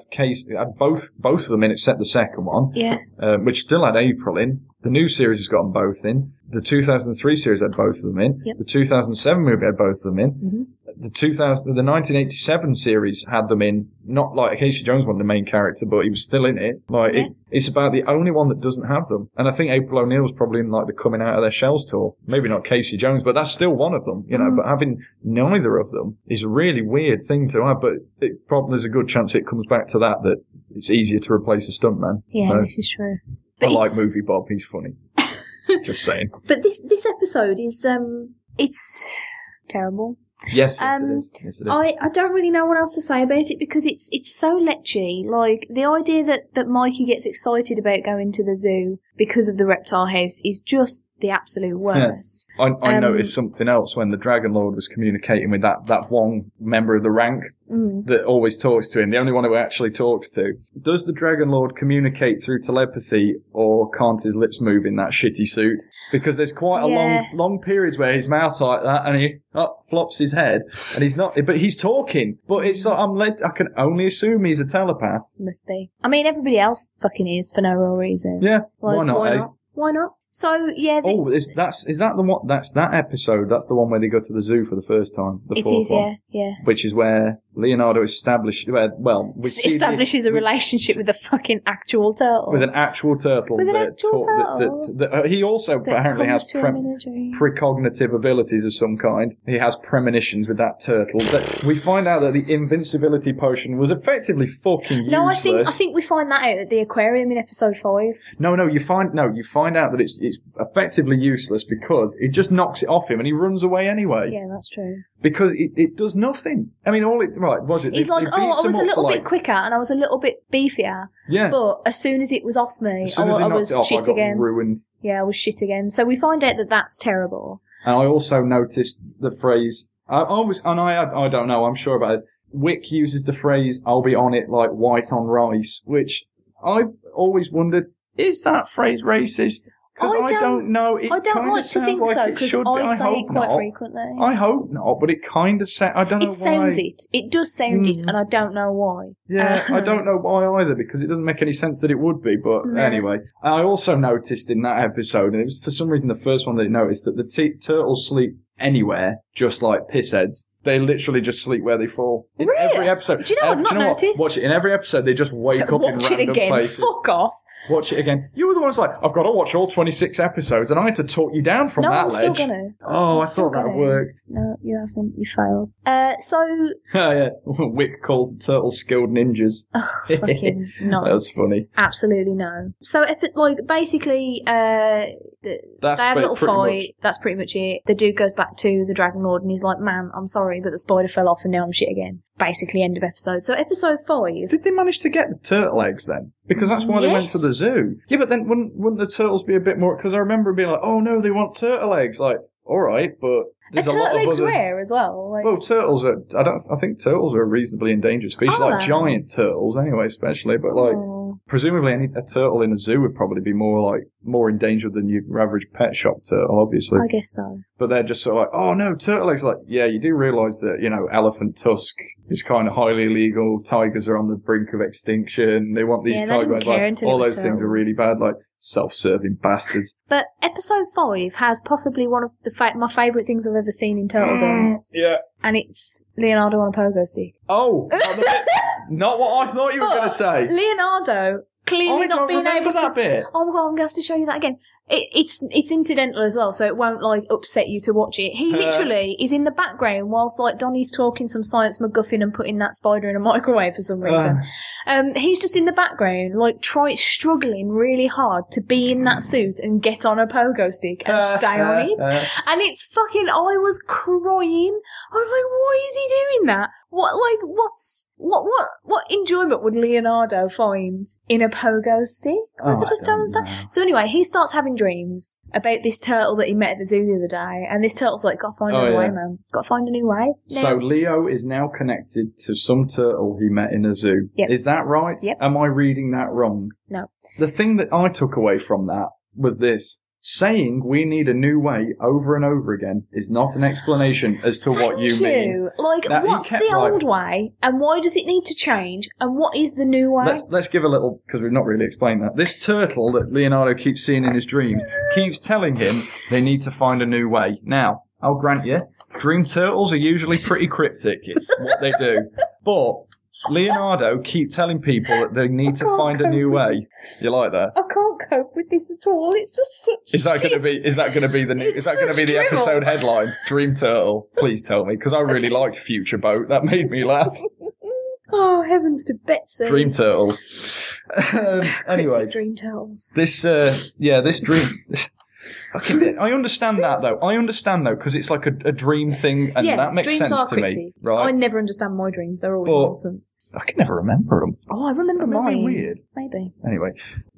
both of them in except the second one. Yeah, which still had April in. The new series has got them both in. The 2003 series had both of them in. Yep. The 2007 movie had both of them in. Mm-hmm. The 1987 series had them in, not like Casey Jones wasn't the main character, but he was still in it. Like it's about the only one that doesn't have them. And I think April O'Neil was probably in like the Coming Out of Their Shells tour. Maybe not Casey Jones, but that's still one of them, you know. But having neither of them is a really weird thing to have. But it probably there's a good chance it comes back to that it's easier to replace a stuntman. Yeah, so, this is true. But I like Movie Bob; he's funny. Just saying. But this episode is it's terrible. Yes, it is. I don't really know what else to say about it because it's so lechy. Like, the idea that Mikey gets excited about going to the zoo because of the reptile house is just the absolute worst. Yeah. I noticed something else when the Dragon Lord was communicating with that one member of the rank that always talks to him, the only one who actually talks to. Does the Dragon Lord communicate through telepathy, or can't his lips move in that shitty suit? Because there's quite a long periods where his mouth's like that and he flops his head and he's not, but he's talking. But it's like, I can only assume he's a telepath. Must be. I mean, everybody else fucking is for no real reason. Yeah. Like, why not? So, yeah. That's that episode. That's the one where they go to the zoo for the first time. The fourth one. Which is where Leonardo establishes a relationship with a fucking actual turtle. With an actual turtle. He also apparently has precognitive abilities of some kind. He has premonitions with that turtle. We find out that the invincibility potion was effectively fucking useless. No, I think we find that out at the aquarium in episode 5. You find out that it's effectively useless because it just knocks it off him and he runs away anyway. Yeah, that's true. Because it does nothing. I mean, He's like, I was a little bit quicker and I was a little bit beefier. Yeah. But as soon as it was off me, I was shit again. Yeah, I was shit again. So we find out that that's terrible. And I also noticed the phrase, I don't know, I'm sure about this. Wick uses the phrase, I'll be on it like white on rice, which I've always wondered, is that phrase racist? Because I don't know. It I don't like to think like so, because I say it quite frequently. I hope not, but it kind of sounds... I don't know why. It sounds it. It does sound it, and I don't know why. Yeah, I don't know why either, because it doesn't make any sense that it would be, but anyway. I also noticed in that episode, and it was for some reason the first one that I noticed, that the turtles sleep anywhere, just like pissheads. They literally just sleep where they fall. In really? Every episode. Do you know I've not noticed? Watch it. In every episode, they just wake up in random places. Fuck off. Watch it again. You were the ones like, I've got to watch all 26 episodes, and I had to talk you down from that ledge. No, I'm still going to. Oh, I thought that worked. No, you haven't. You failed. Oh, yeah. Wick calls the turtles skilled ninjas. Oh, fucking no. That's funny. Absolutely no. So, basically, they have a little fight. That's pretty much it. The dude goes back to the Dragon Lord, and he's like, man, I'm sorry, but the spider fell off, and now I'm shit again. Basically, end of episode. So, episode 5... Did they manage to get the turtle eggs, then? Because that's why they went to the zoo. Yeah, but then wouldn't the turtles be a bit more... Because I remember being like, oh, no, they want turtle eggs. Like, all right, but... There's a lot of other... rare as well. Like... Well, turtles are... I think turtles are a reasonably endangered species. Like giant turtles, anyway, especially. But, like, presumably a turtle in a zoo would probably be more endangered than your average pet shop turtle, obviously. I guess so. But they're just sort of like, oh, no, turtle eggs. Like, yeah, you do realise that, you know, elephant tusk is kind of highly illegal. Tigers are on the brink of extinction. They want these tiger eggs. Like, all those things are really bad. Like, self-serving bastards. But episode 5 has possibly one of my favourite things I've ever seen in Turtledom. Yeah. And it's Leonardo on a pogo stick. Oh! Not what I thought you were going to say. Leonardo clearly not being able to... Bit. Oh my God, I'm going to have to show you that again. It's incidental as well, so it won't upset you to watch it. He literally is in the background whilst Donnie's talking some science MacGuffin and putting that spider in a microwave for some reason. He's just in the background, struggling really hard to be in that suit and get on a pogo stick and stay on it. And it's fucking... I was crying. I was like, why is he doing that? What enjoyment would Leonardo find in a pogo stick? I just don't understand. So anyway, he starts having dreams about this turtle that he met at the zoo the other day, and this turtle's like, gotta find a new way, man. Gotta find a new way. No. So Leo is now connected to some turtle he met in a zoo. Yep. Is that right? Yep. Am I reading that wrong? No. The thing that I took away from that was this. Saying we need a new way over and over again is not an explanation as to what you mean. What's the old way, and why does it need to change, and what is the new way? Let's give a little, because we've not really explained that. This turtle that Leonardo keeps seeing in his dreams keeps telling him they need to find a new way. Now, I'll grant you, dream turtles are usually pretty cryptic. It's what they do. But... Leonardo keep telling people that they need to find a new way. You like that? I can't cope with this at all. It's just such... Is that going to be the episode headline? Dream Turtle. Please tell me, because I really liked Future Boat. That made me laugh. Oh, heavens to Betsy. Dream Turtles. Anyway, Dream Turtles. This dream. Okay, I understand that though. Because it's like a dream thing, and that makes sense to me, right? I never understand my dreams; they're always nonsense. I can never remember them. Oh, I remember mine. Weird. Maybe. Anyway,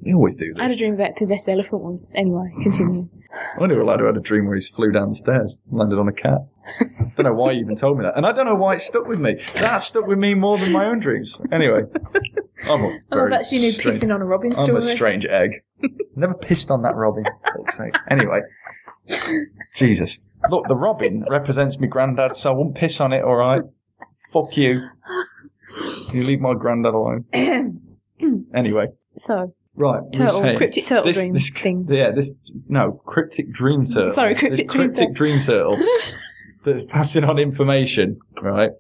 we always do this. I had a dream about a possessed elephant once. Anyway, continue. I knew a lad who had a dream where he flew down the stairs and landed on a cat. I don't know why you even told me that, and I don't know why it stuck with me. That stuck with me more than my own dreams. Anyway, I've actually knew pissing on a robin story. I'm a strange egg. Never pissed on that robin. Anyway, Jesus. Look, the robin represents me granddad, so I won't piss on it, all right? Fuck you. You leave my granddad alone. Anyway. So... Right, cryptic turtle dream thing. Yeah, cryptic dream turtle. Sorry, cryptic dream turtle that's passing on information, right?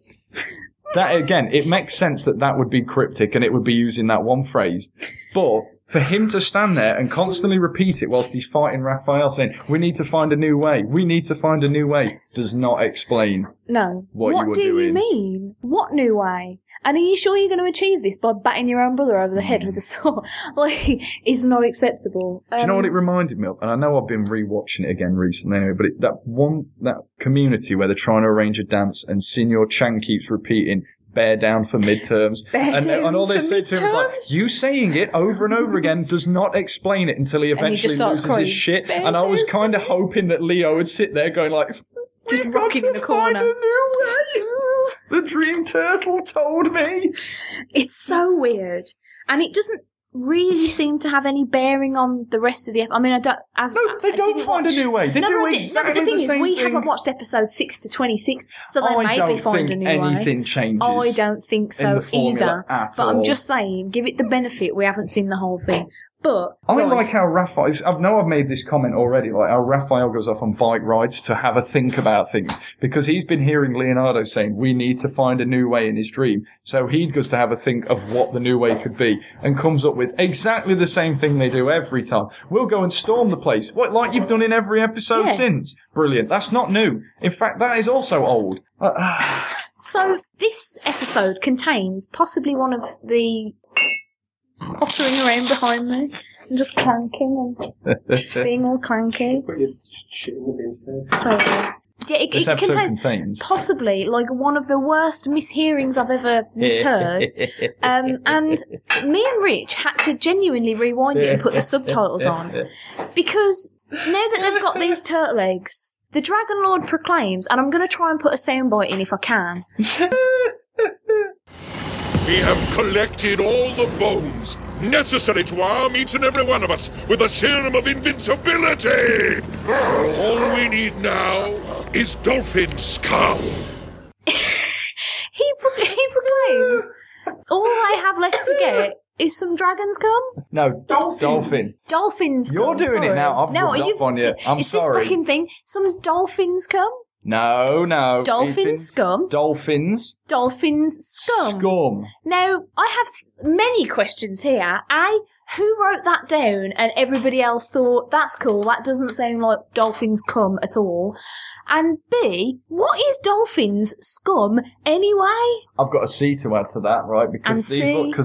That, again, it makes sense that would be cryptic and it would be using that one phrase. But for him to stand there and constantly repeat it whilst he's fighting Raphael saying, we need to find a new way, we need to find a new way, does not explain what you were doing. What do you mean? What new way? And are you sure you're going to achieve this by batting your own brother over the head with a sword? It's not acceptable. Do you know what it reminded me of? And I know I've been rewatching it again recently anyway, but that community where they're trying to arrange a dance and Signor Chang keeps repeating, bear down for midterms. And all they say to him is you saying it over and over again does not explain it until he eventually loses his shit. Bear and I was kind of hoping that Leo would sit there going just rocking in the corner. Find a new way. The dream turtle told me. It's so weird. And it doesn't really seem to have any bearing on the rest of the episode. I mean, I don't... they don't find a new way. They do exactly the same thing. The thing is, we haven't watched episode 6 to 26, so they maybe find a new way. I don't think anything changes. I don't think so either. But I'm just saying, give it the benefit we haven't seen the whole thing. But I like how Raphael. I know I've made this comment already. Like how Raphael goes off on bike rides to have a think about things because he's been hearing Leonardo saying we need to find a new way in his dream. So he goes to have a think of what the new way could be and comes up with exactly the same thing they do every time. We'll go and storm the place, like you've done in every episode since. Brilliant. That's not new. In fact, that is also old. So this episode contains possibly one of the. Pottering around behind me and just clanking and being all clanky. Put your shit in the bin. So, yeah, it contains possibly like one of the worst mishearings I've ever misheard. And me and Rich had to genuinely rewind it and put the subtitles on because now that they've got these turtle eggs, the Dragon Lord proclaims, and I'm going to try and put a soundbite in if I can. We have collected all the bones necessary to arm each and every one of us with the serum of invincibility. All we need now is dolphin skull. he proclaims, all I have left to get is some dragon's cum. No, dolphin. Dolphin's cum. You're doing it now. I've rubbed off on you. I'm sorry. It's this fucking thing. Some dolphin's cum. No. Dolphins scum. Now, I have many questions here. Who wrote that down and everybody else thought, that's cool, that doesn't sound like dolphins cum at all? And B, what is dolphins scum anyway? I've got a C to add to that, right? Because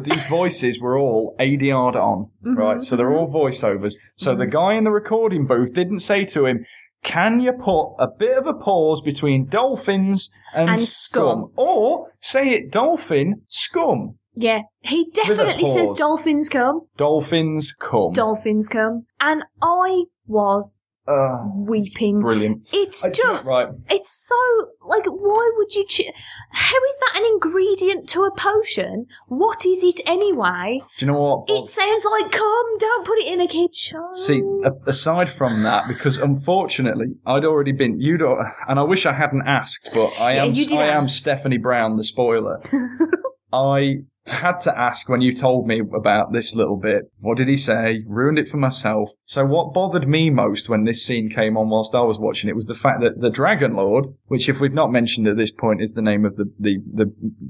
these voices were all ADR'd on, right? So they're all voiceovers. So the guy in the recording booth didn't say to him, can you put a bit of a pause between dolphins and scum? Or say it dolphin scum. Yeah, he definitely says dolphins cum. Dolphins cum. And I was weeping. Brilliant. It's so, like, why would you choose? How is that an ingredient to a potion? What is it anyway? Do you know what? It sounds like cum, don't put it in a kitchen. See, aside from that, because unfortunately, I'd already been, and I wish I hadn't asked, but I am Stephanie Brown, the spoiler. I had to ask when you told me about this little bit. What did he say? Ruined it for myself. So what bothered me most when this scene came on whilst I was watching it was the fact that the Dragon Lord, which if we've not mentioned at this point is the name of the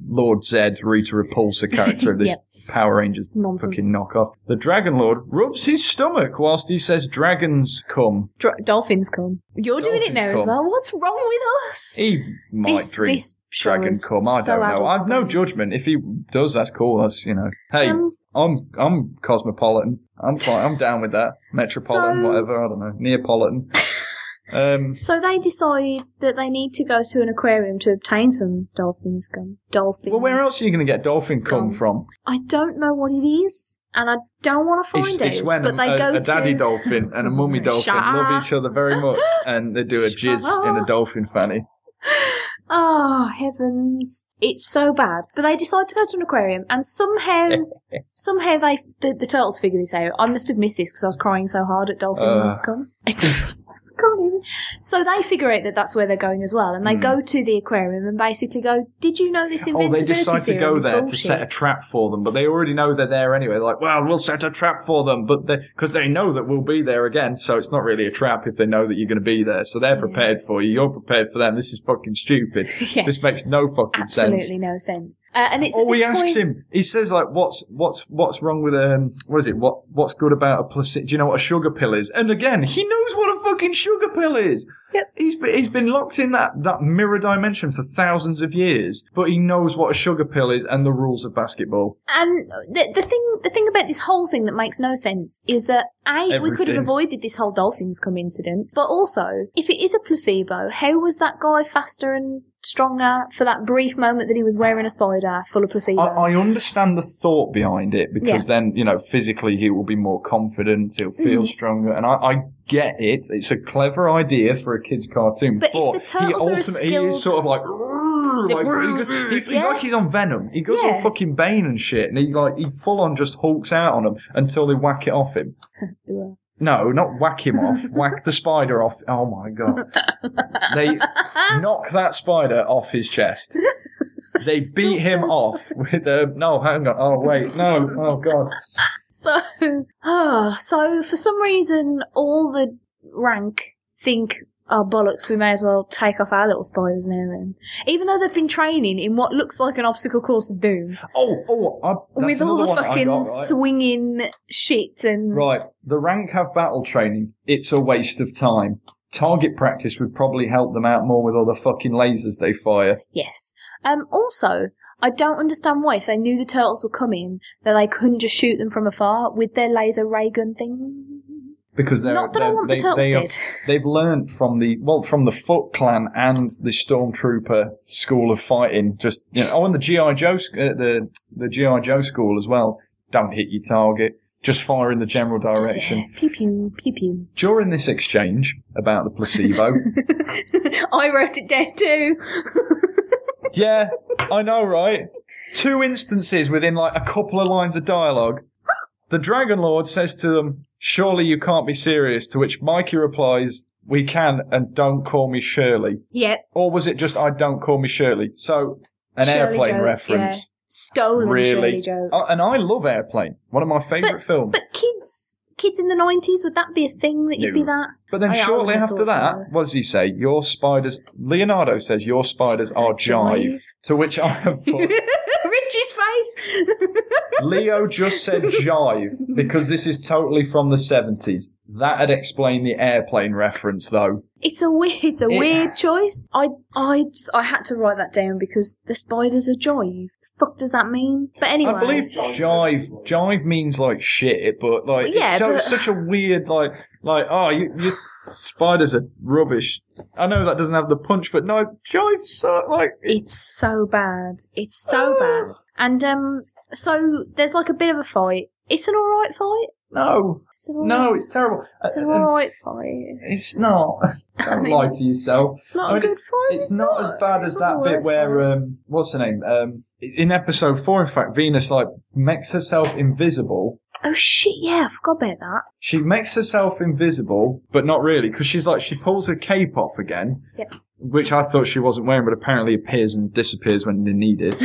Lord Zed, Rita Repulsa character of this Power Rangers fucking knockoff. The Dragon Lord rubs his stomach whilst he says dragons come. Dolphins come. You're dolphins doing it now as well. What's wrong with us? He might dream. Dragon cum, I don't know. I've no judgment. If he does, that's cool. That's, you know. Hey, I'm cosmopolitan. I'm fine. I'm down with that. Metropolitan, whatever. I don't know. Neapolitan. So they decide that they need to go to an aquarium to obtain some dolphin scum. Well, where else are you going to get dolphin cum from? I don't know what it is. And I don't want to find it. It's when a daddy dolphin and a mummy dolphin love each other very much. And they do a jizz in a dolphin fanny. Oh, heavens. It's so bad. But they decide to go to an aquarium, and somehow the turtles figure this out. I must have missed this because I was crying so hard at dolphins come. So they figure out that that's where they're going as well, and they go to the aquarium and basically go, did you know this invincibility serum is bullshit? Oh, they decide to go there to set a trap for them, but they already know they're there anyway. Like, well, we'll set a trap for them, but because they know that we'll be there again, so it's not really a trap if they know that you're going to be there. So they're prepared for you. You're prepared for them. This is fucking stupid. Yeah. This makes no fucking sense. Absolutely no sense. And it's he asks him. He says, like, what's wrong with what is it? What's good about a placebo? Do you know what a sugar pill is? And again, he knows what a fucking sugar pill is. Yep. He's been locked in that mirror dimension for thousands of years, but he knows what a sugar pill is and the rules of basketball. And the thing about this whole thing that makes no sense is that we could have avoided this whole dolphins cum incident, but also if it is a placebo, how was that guy faster and stronger for that brief moment that he was wearing a spider full of placebo? I understand the thought behind it because then, you know, physically he will be more confident, he'll feel stronger, and I get it. It's a clever idea for a kid's cartoon, but if the turtles he is sort of like, he's like he's on Venom. He goes all fucking Bane and shit, and he full on just hulks out on them until they whack it off him. No, not whack him off. Whack the spider off. Oh, my God. They knock that spider off his chest. They beat him off with no, hang on. Oh, wait. No. Oh, God. So, so for some reason, all the rank think, oh, bollocks, we may as well take off our little spiders now then. Even though they've been training in what looks like an obstacle course of doom. With all the fucking swinging shit and... Right, the rank have battle training. It's a waste of time. Target practice would probably help them out more with all the fucking lasers they fire. Yes. Also, I don't understand why, if they knew the turtles were coming, that they couldn't just shoot them from afar with their laser ray gun thing. Because they've learned from the Foot Clan and the Stormtrooper school of fighting. Just, you know, and the G.I. Joe, the G.I. Joe school as well. Don't hit your target. Just fire in the general direction. Just, pew, pew, pew, pew. During this exchange about the placebo... I wrote it down too. Yeah, I know, right? 2 instances within, like, a couple of lines of dialogue. The Dragon Lord says to them, "Surely you can't be serious," to which Mikey replies, "We can, and don't call me Shirley." Yeah. Or was it just, "I don't call me Shirley"? So, an Shirley Airplane joke, reference. Yeah. Stolen really. Shirley joke. And I love Airplane. One of my favourite films. But kids in the 90s, would that be a thing that you'd be that? But then shortly after that, so, what does he say? Your spiders... Leonardo says, "Your spiders are jive." To which I have put... Richie's face! Leo just said jive, because this is totally from the 70s. That'd explain the Airplane reference, though. It's a weird choice. I had to write that down, because the spiders are jive. Fuck does that mean? But anyway, I believe jive means like shit, but like, yeah, it's such a weird like oh, you spiders are rubbish. I know that doesn't have the punch, but no, jive sucks. Like it's so bad. It's so bad. And so there's like a bit of a fight. It's an alright fight. No, it's terrible. It's an alright fight. It's not. Don't lie to yourself. It's not a good fight. It's not as bad as that bit where what's her name? In episode 4, in fact, Venus like makes herself invisible. Oh shit! Yeah, I forgot about that. She makes herself invisible, but not really, because she's like she pulls her cape off again. Yep. Which I thought she wasn't wearing, but apparently appears and disappears when needed.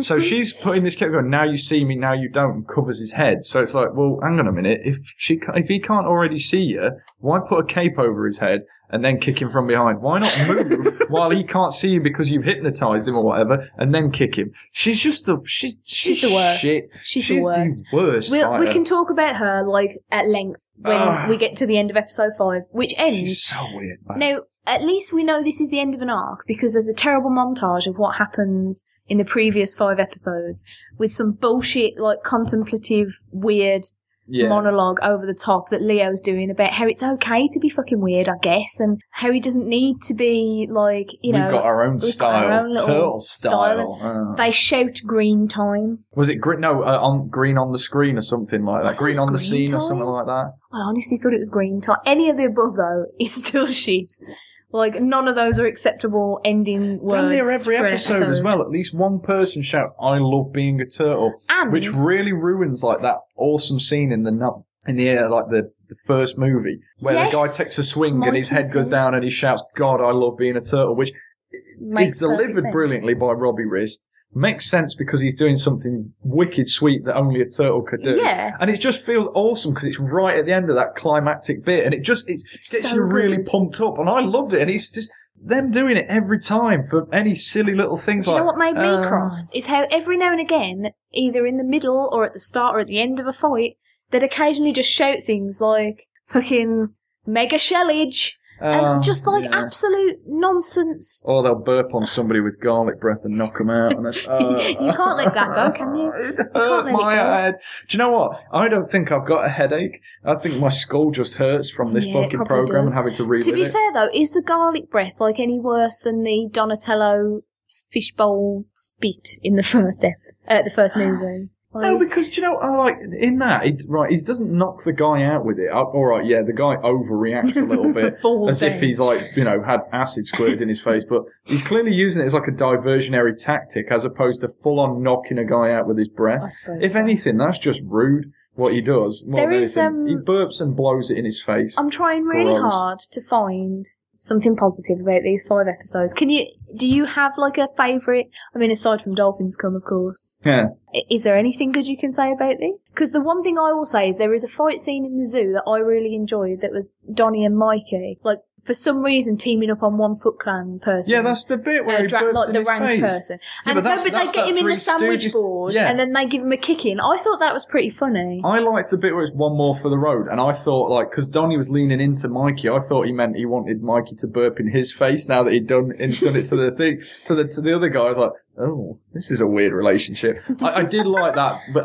So she's putting this cape on, "Now you see me, now you don't," and covers his head. So it's like, well, hang on a minute. If he can't already see you, why put a cape over his head and then kick him from behind? Why not move while he can't see you because you've hypnotized him or whatever, and then kick him? She's just the she's the worst. Shit. She's the worst. We can talk about her like at length when we get to the end of episode 5, which ends. She's so weird, man. Now, at least we know this is the end of an arc, because there's a terrible montage of what happens in the previous 5 episodes with some bullshit, like, contemplative, weird monologue over the top that Leo's doing about how it's okay to be fucking weird, I guess, and how he doesn't need to be, like, you know... We've got our own style. Our own turtle style. They shout "green time." Was it green? No, on green on the screen or something like that. Green on the scene or something like that. I honestly thought it was green time. Any of the above, though, is still shit. Like, none of those are acceptable ending words. Damn near every episode as well, at least one person shouts, "I love being a turtle," and which really ruins like that awesome scene in the air, like the first movie, where the guy takes a swing and his head goes down and he shouts, "God, I love being a turtle," which is delivered brilliantly by Robbie Rist. Makes sense because he's doing something wicked sweet that only a turtle could do. Yeah. And it just feels awesome because it's right at the end of that climactic bit, and it gets you really pumped up, and I loved it. And it's just them doing it every time for any silly little things. Do you know what made me cross? Is how every now and again, either in the middle or at the start or at the end of a fight, they'd occasionally just shout things like fucking "mega shellage." And just like absolute nonsense. Or they'll burp on somebody with garlic breath and knock them out. And that's, you can't let that go, can you? It hurt my head. Do you know what? I don't think I've got a headache. I think my skull just hurts from this fucking program and having to relive it. To be fair, though, is the garlic breath like any worse than the Donatello fishbowl spit in the first movie? No, because, do you know, I like in that, he doesn't knock the guy out with it. All right, yeah, the guy overreacts a little bit, as if he's, like, you know, had acid squirted in his face, but he's clearly using it as, like, a diversionary tactic as opposed to full-on knocking a guy out with his breath. I suppose if anything, that's just rude, what he does. He burps and blows it in his face. I'm trying really hard to find something positive about these 5 episodes. Do you have like a favourite? I mean, aside from Dolphins Come, of course. Yeah. Is there anything good you can say about these? Because the one thing I will say is there is a fight scene in the zoo that I really enjoyed that was Donnie and Mikey, like, for some reason teaming up on one Foot Clan person. Yeah, that's the bit where he bursts like in the his ranked face. Person. Yeah, and but that's they get him in the sandwich board, yeah. And then they give him a kick in. I thought that was pretty funny. I liked the bit where it's one more for the road, and I thought, like, because Donnie was leaning into Mikey, I thought he meant he wanted Mikey to burp in his face now that he'd done it to the thing to the other guy. I was like, oh, this is a weird relationship. I did like that, but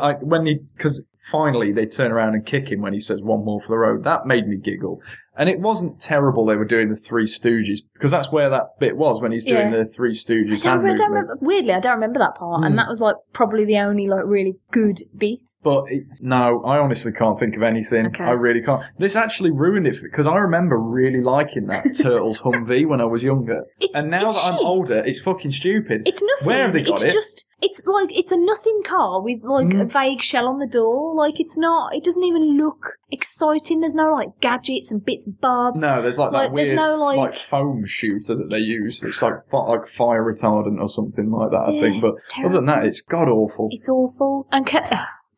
because finally they turn around and kick him when he says one more for the road. That made me giggle. And it wasn't terrible they were doing the Three Stooges, because that's where that bit was, when he's doing the Three Stooges hand movement. Weirdly, I don't remember that part, and that was like probably the only like really good beat. But no, I honestly can't think of anything. Okay. I really can't. This actually ruined it, because I remember really liking that Turtles Humvee when I was younger. And now that I'm older, it's fucking stupid. It's nothing. Where have they got it? It's like, it's a nothing car with like a vague shell on the door. Like, it's not, it doesn't even look exciting. There's no like gadgets and bits and bobs. No, there's like that weird like foam shooter that they use. It's like fire retardant or something like that, I think. But other than that, it's god awful. It's awful. And can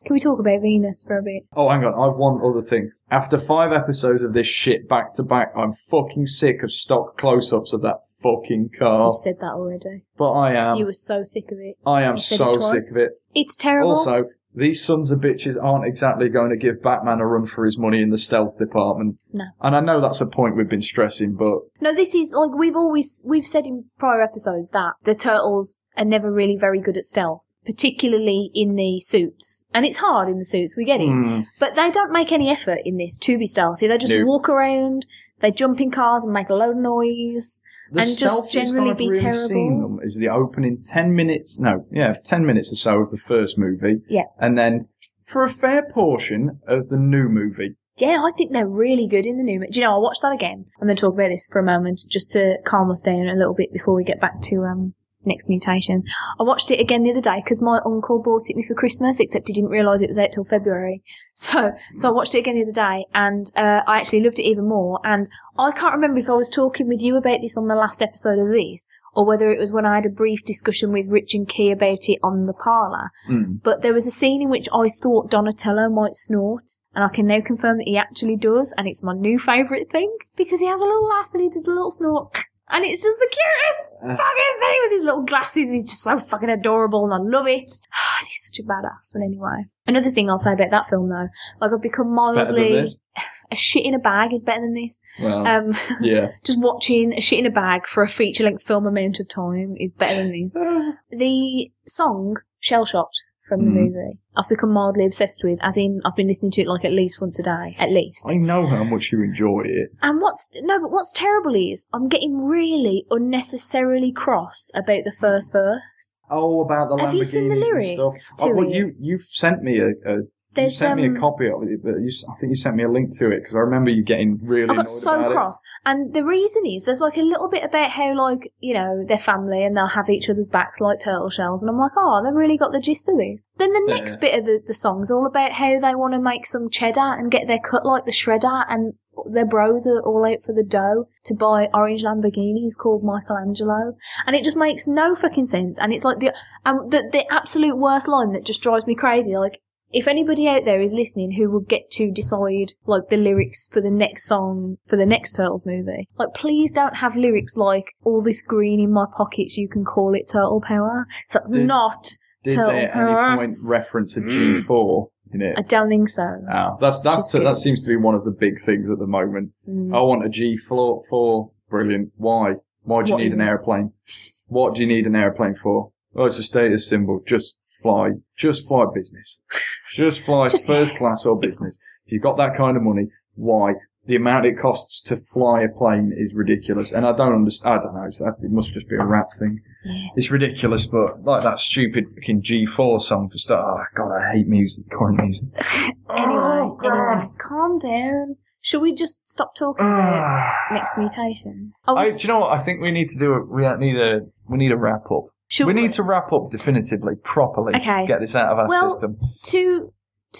we talk about Venus for a bit? Oh, hang on, I've one other thing. After 5 episodes of this shit back to back, I'm fucking sick of stock close-ups of that fucking car. I've said that already. But I am. You were so sick of it. I am so sick of it. It's terrible. Also, these sons of bitches aren't exactly going to give Batman a run for his money in the stealth department. No. And I know that's a point we've been stressing, but... No, this is, like, we've said in prior episodes that the Turtles are never really very good at stealth, particularly in the suits. And it's hard in the suits, we get it. But they don't make any effort in this to be stealthy. They just walk around, they jump in cars and make a load of noise... The and just generally I've be really terrible. Seen them is the opening 10 minutes? No, yeah, 10 minutes or so of the first movie. Yeah, and then for a fair portion of the new movie. Yeah, I think they're really good in the new movie. Do you know? I'll watch that again. I'm going to talk about this for a moment just to calm us down a little bit before we get back to Next Mutation. I watched it again the other day because my uncle bought it me for Christmas, except he didn't realise it was out till February. So I watched it again the other day, and I actually loved it even more. And I can't remember if I was talking with you about this on the last episode of this, or whether it was when I had a brief discussion with Rich and Key about it on the parlour. But there was a scene in which I thought Donatello might snort, and I can now confirm that he actually does, and it's my new favourite thing, because he has a little laugh and he does a little snort. And it's just the cutest fucking thing with his little glasses. He's just so fucking adorable, and I love it. And he's such a badass. And anyway, another thing I'll say about that film, though, like, I've become mildly... A shit in a bag is better than this. Well, yeah. Just watching a shit in a bag for a feature-length film amount of time is better than this. The song, Shell Shocked, from the movie, I've become mildly obsessed with, as in I've been listening to it like at least once a day, at least. I know how much you enjoy it. And what's terrible is I'm getting really unnecessarily cross about the first verse. Oh, about the Lamborghini. Have you seen the lyrics to it? You've sent me a copy of it, but I think you sent me a link to it, because I remember you getting really annoyed about it. I got so cross. And the reason is, there's like a little bit about how, like, you know, they're family and they'll have each other's backs like turtle shells, and I'm like, oh, they've really got the gist of this. Then the next bit of the song's all about how they want to make some cheddar and get their cut like the shredder, and their bros are all out for the dough to buy orange Lamborghinis called Michelangelo, and it just makes no fucking sense. And it's like the absolute worst line that just drives me crazy, like, if anybody out there is listening who will get to decide, like, the lyrics for the next song for the next Turtles movie, like, please don't have lyrics like, all this green in my pockets, you can call it turtle power. So that's not turtle power. Did they at any point reference a G4 in it? I don't think so. Oh, that seems to be one of the big things at the moment. I want a G4. Brilliant. Why? Why do you need an airplane? What do you need an airplane for? Oh, it's a status symbol. Just fly business. Just fly first class or business. If you've got that kind of money, why? The amount it costs to fly a plane is ridiculous. And I don't understand. I don't know. It must just be a rap thing. Yeah. It's ridiculous, but like that stupid fucking G4 song for stuff. Oh, God, I hate current music. Anyway, calm down. Should we just stop talking about Next Mutation? Do you know what? I think we need to do we need a wrap up. We need to wrap up definitively, properly, get this out of our system. To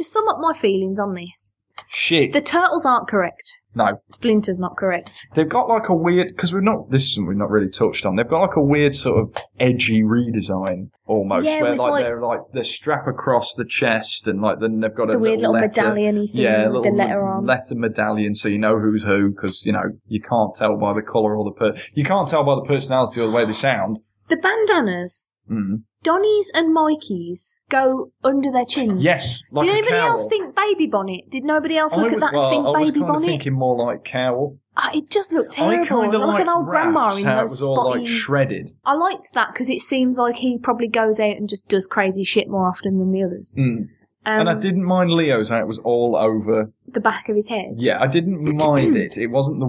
sum up my feelings on this. Shit. The Turtles aren't correct. No. Splinter's not correct. They've got like a weird, because we've not really touched on, they've got like a weird sort of edgy redesign almost, yeah, where like they're like the strap across the chest and like then they've got a weird little medallion-y thing, yeah, with the letter on. Letter medallion, so you know who's who, because, you know, you can't tell by the colour or the you can't tell by the personality or the way they sound. The bandanas. Mm. Donnie's and Mikey's go under their chins. Yes, like did anybody else think baby bonnet? Did nobody else look at that and think baby bonnet? I was thinking more like cowl. It just looked terrible. I kind of like an old grandma in those was all spotty, like shredded. I liked that because it seems like he probably goes out and just does crazy shit more often than the others. Mm. And I didn't mind Leo's how it was all over the back of his head. Yeah, I didn't mind it. It wasn't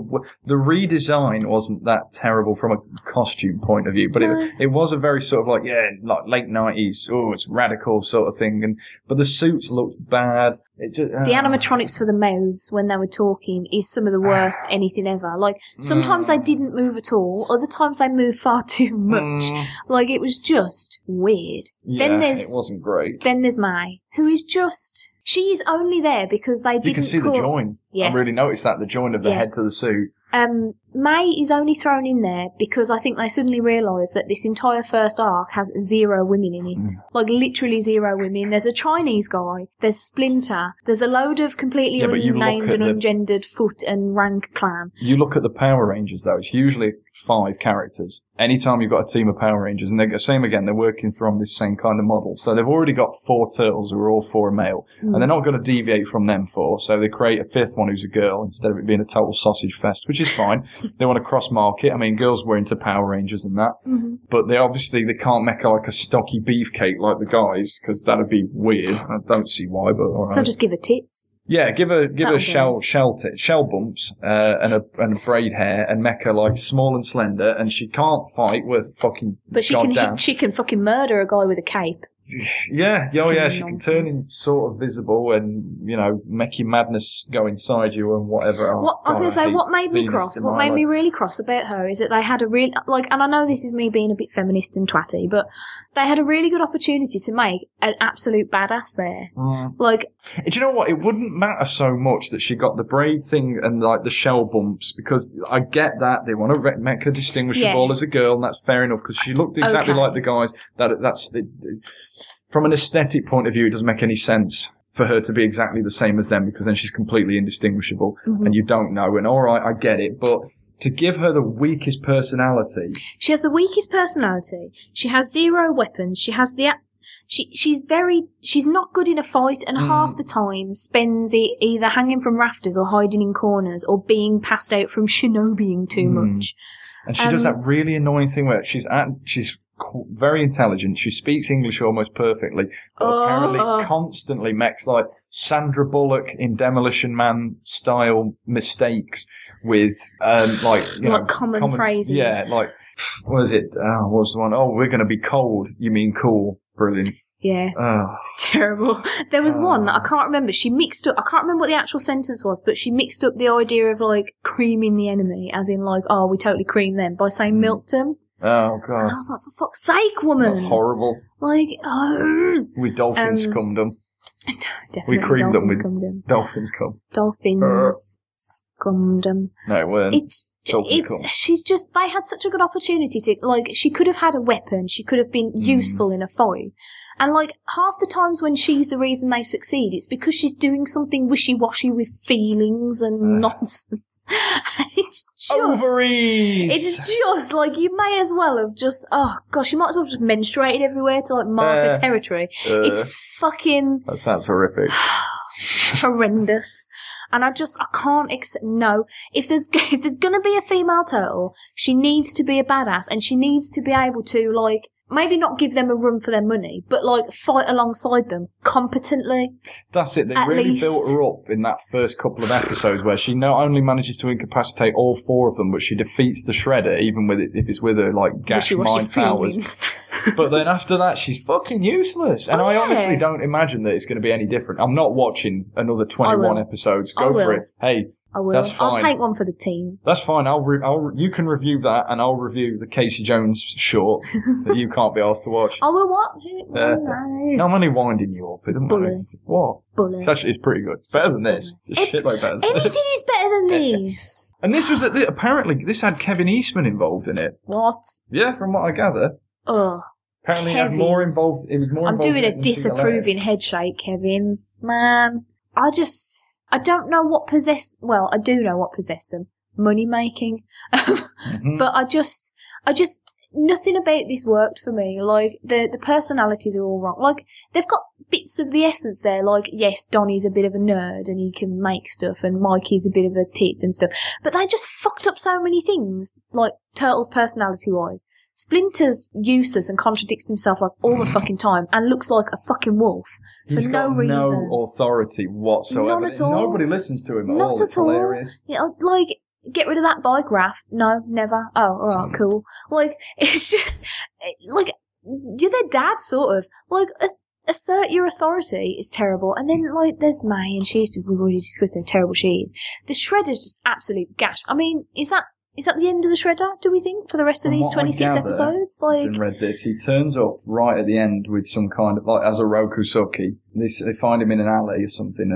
the redesign wasn't that terrible from a costume point of view, but it was a very sort of like late '90s, it's radical sort of thing. But the suits looked bad. It just, the animatronics for the mouths when they were talking is some of the worst anything ever. Like sometimes they didn't move at all, other times they moved far too much. Like it was just weird. Yeah, then it wasn't great. Then there's Mai, who is just... She is only there because they didn't... You can see the join. Yeah. I really noticed that, the join of the head to the suit. Mai is only thrown in there because I think they suddenly realised that this entire first arc has 0 women in it. Like, literally 0 women. There's a Chinese guy. There's Splinter. There's a load of completely unnamed and ungendered Foot and Rank clan. You look at the Power Rangers, though. It's usually 5 characters. Anytime you've got a team of Power Rangers, and they're the same again, they're working from this same kind of model. So they've already got 4 turtles who are all 4 male, and they're not going to deviate from them 4, so they create a 5th one who's a girl instead of it being a total sausage fest, which is fine. They want to cross-market. I mean, girls were into Power Rangers and that, but they can't make like a stocky beefcake like the guys, because that would be weird. I don't see why, but all right. So just give her tits. Yeah, give her shell bumps and braid hair and make her like small and slender, and she can't fight with fucking. But she can fucking murder a guy with a cape. Yeah, she can turn him sort of visible and, you know, make your madness go inside you and whatever. What made me cross? What made me really cross about her is that they had a real like, and I know this is me being a bit feminist and twatty, but they had a really good opportunity to make an absolute badass there. Like, do you know what? It wouldn't matter so much that she got the braid thing and like the shell bumps, because I get that they want to make her distinguishable as a girl, and that's fair enough because she looked exactly like the guys. From an aesthetic point of view, it doesn't make any sense for her to be exactly the same as them, because then she's completely indistinguishable and you don't know. And all right, I get it, but to give her the weakest personality, she has the weakest personality. She has 0 weapons. She has the. She's not good in a fight, and half the time spends it either hanging from rafters or hiding in corners or being passed out from shinobiing too much. And she does that really annoying thing where she's very intelligent. She speaks English almost perfectly, but apparently constantly makes like Sandra Bullock in Demolition Man style mistakes with common phrases. Yeah, like what was it? What was the one? Oh, we're going to be cold. You mean cool? Brilliant. Yeah. Terrible. There was one that I can't remember. She mixed up, I can't remember what the actual sentence was, but she mixed up the idea of like creaming the enemy, as in like, oh, we totally cream them, by saying milked them. Oh, God. And I was like, for fuck's sake, woman. That's horrible. Like, we dolphins scummed them. Definitely. We creamed them with dolphins cum. Dolphins scummed them. No, it weren't. She's just, they had such a good opportunity to, like, she could have had a weapon, she could have been useful in a fight. And, like, half the times when she's the reason they succeed, it's because she's doing something wishy-washy with feelings and nonsense. And it's just... Ovaries! It's just, like, you may as well have just... Oh, gosh, you might as well have just menstruated everywhere to, like, mark her territory. It's fucking... That sounds horrific. Horrendous. And I can't accept, no. If there's gonna be a female turtle, she needs to be a badass, and she needs to be able to, like, maybe not give them a run for their money, but, like, fight alongside them competently. That's it. They really built her up in that first couple of episodes where she not only manages to incapacitate all 4 of them, but she defeats the Shredder, even with it, if it's with her, like, gash mind powers. But then after that, she's fucking useless. And I honestly don't imagine that it's going to be any different. I'm not watching another 21 episodes. Go for it. Hey, I will. That's fine. I'll take one for the team. That's fine. You can review that, and I'll review the Casey Jones short that you can't be asked to watch. I will watch it. No, I'm only winding you up. It doesn't matter. What? Bully. It's actually pretty good. It's better than this. It's shitload better than anything this. Anything is better than these. And this was apparently this had Kevin Eastman involved in it. What? Yeah, from what I gather. Oh. Apparently, Kevin. It had more involved. It was more. I'm doing a disapproving head shake, Kevin. Man, I don't know what possessed... Well, I do know what possessed them. Money-making. Mm-hmm. But I just... Nothing about this worked for me. Like, the personalities are all wrong. Like, they've got bits of the essence there. Like, yes, Donnie's a bit of a nerd and he can make stuff, and Mikey's a bit of a tit and stuff. But they just fucked up so many things, like, Turtles personality-wise. Splinter's useless and contradicts himself like all the fucking time and looks like a fucking wolf for He's no reason. He's got no authority whatsoever. None at all. Nobody listens to him at all. Not at all. Hilarious. Yeah, like, get rid of that biograph. No, never. Oh, all right, cool. Like, it's just, like, you're their dad, sort of. Like, assert your authority is terrible. And then, like, there's May, and we've already discussed how terrible she is. The Shredder's just absolute gash. I mean, is that the end of the Shredder, do we think, for the rest of these 26 episodes? Like, I've read this. He turns up right at the end with some kind of, like, as a Rokusuki. They find him in an alley or something,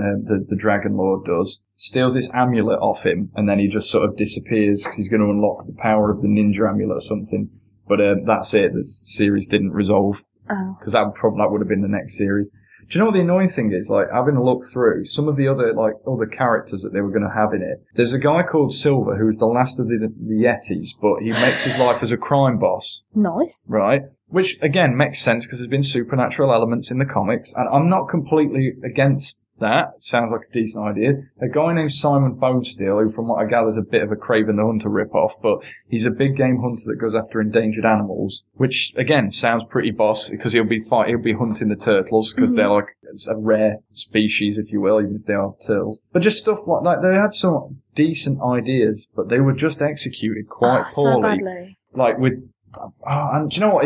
the Dragon Lord does. Steals this amulet off him, and then he just sort of disappears because he's going to unlock the power of the ninja amulet or something. But that's it. The series didn't resolve. Oh. Because that would have been the next series. Do you know what the annoying thing is? Like, having a look through some of the other characters that they were going to have in it. There's a guy called Silver who's the last of the Yetis, but he makes his life as a crime boss. Nice. Right. Which, again, makes sense because there's been supernatural elements in the comics, and I'm not completely against that. Sounds like a decent idea. A guy named Simon Bonesteel, who, from what I gather, is a bit of a Kraven the Hunter ripoff, but he's a big game hunter that goes after endangered animals, which, again, sounds pretty boss, because he'll be hunting the turtles, because they're like a rare species, if you will, even if they are turtles. But just stuff like that. They had some decent ideas, but they were just executed quite poorly. So badly. Like, with... and do you know what?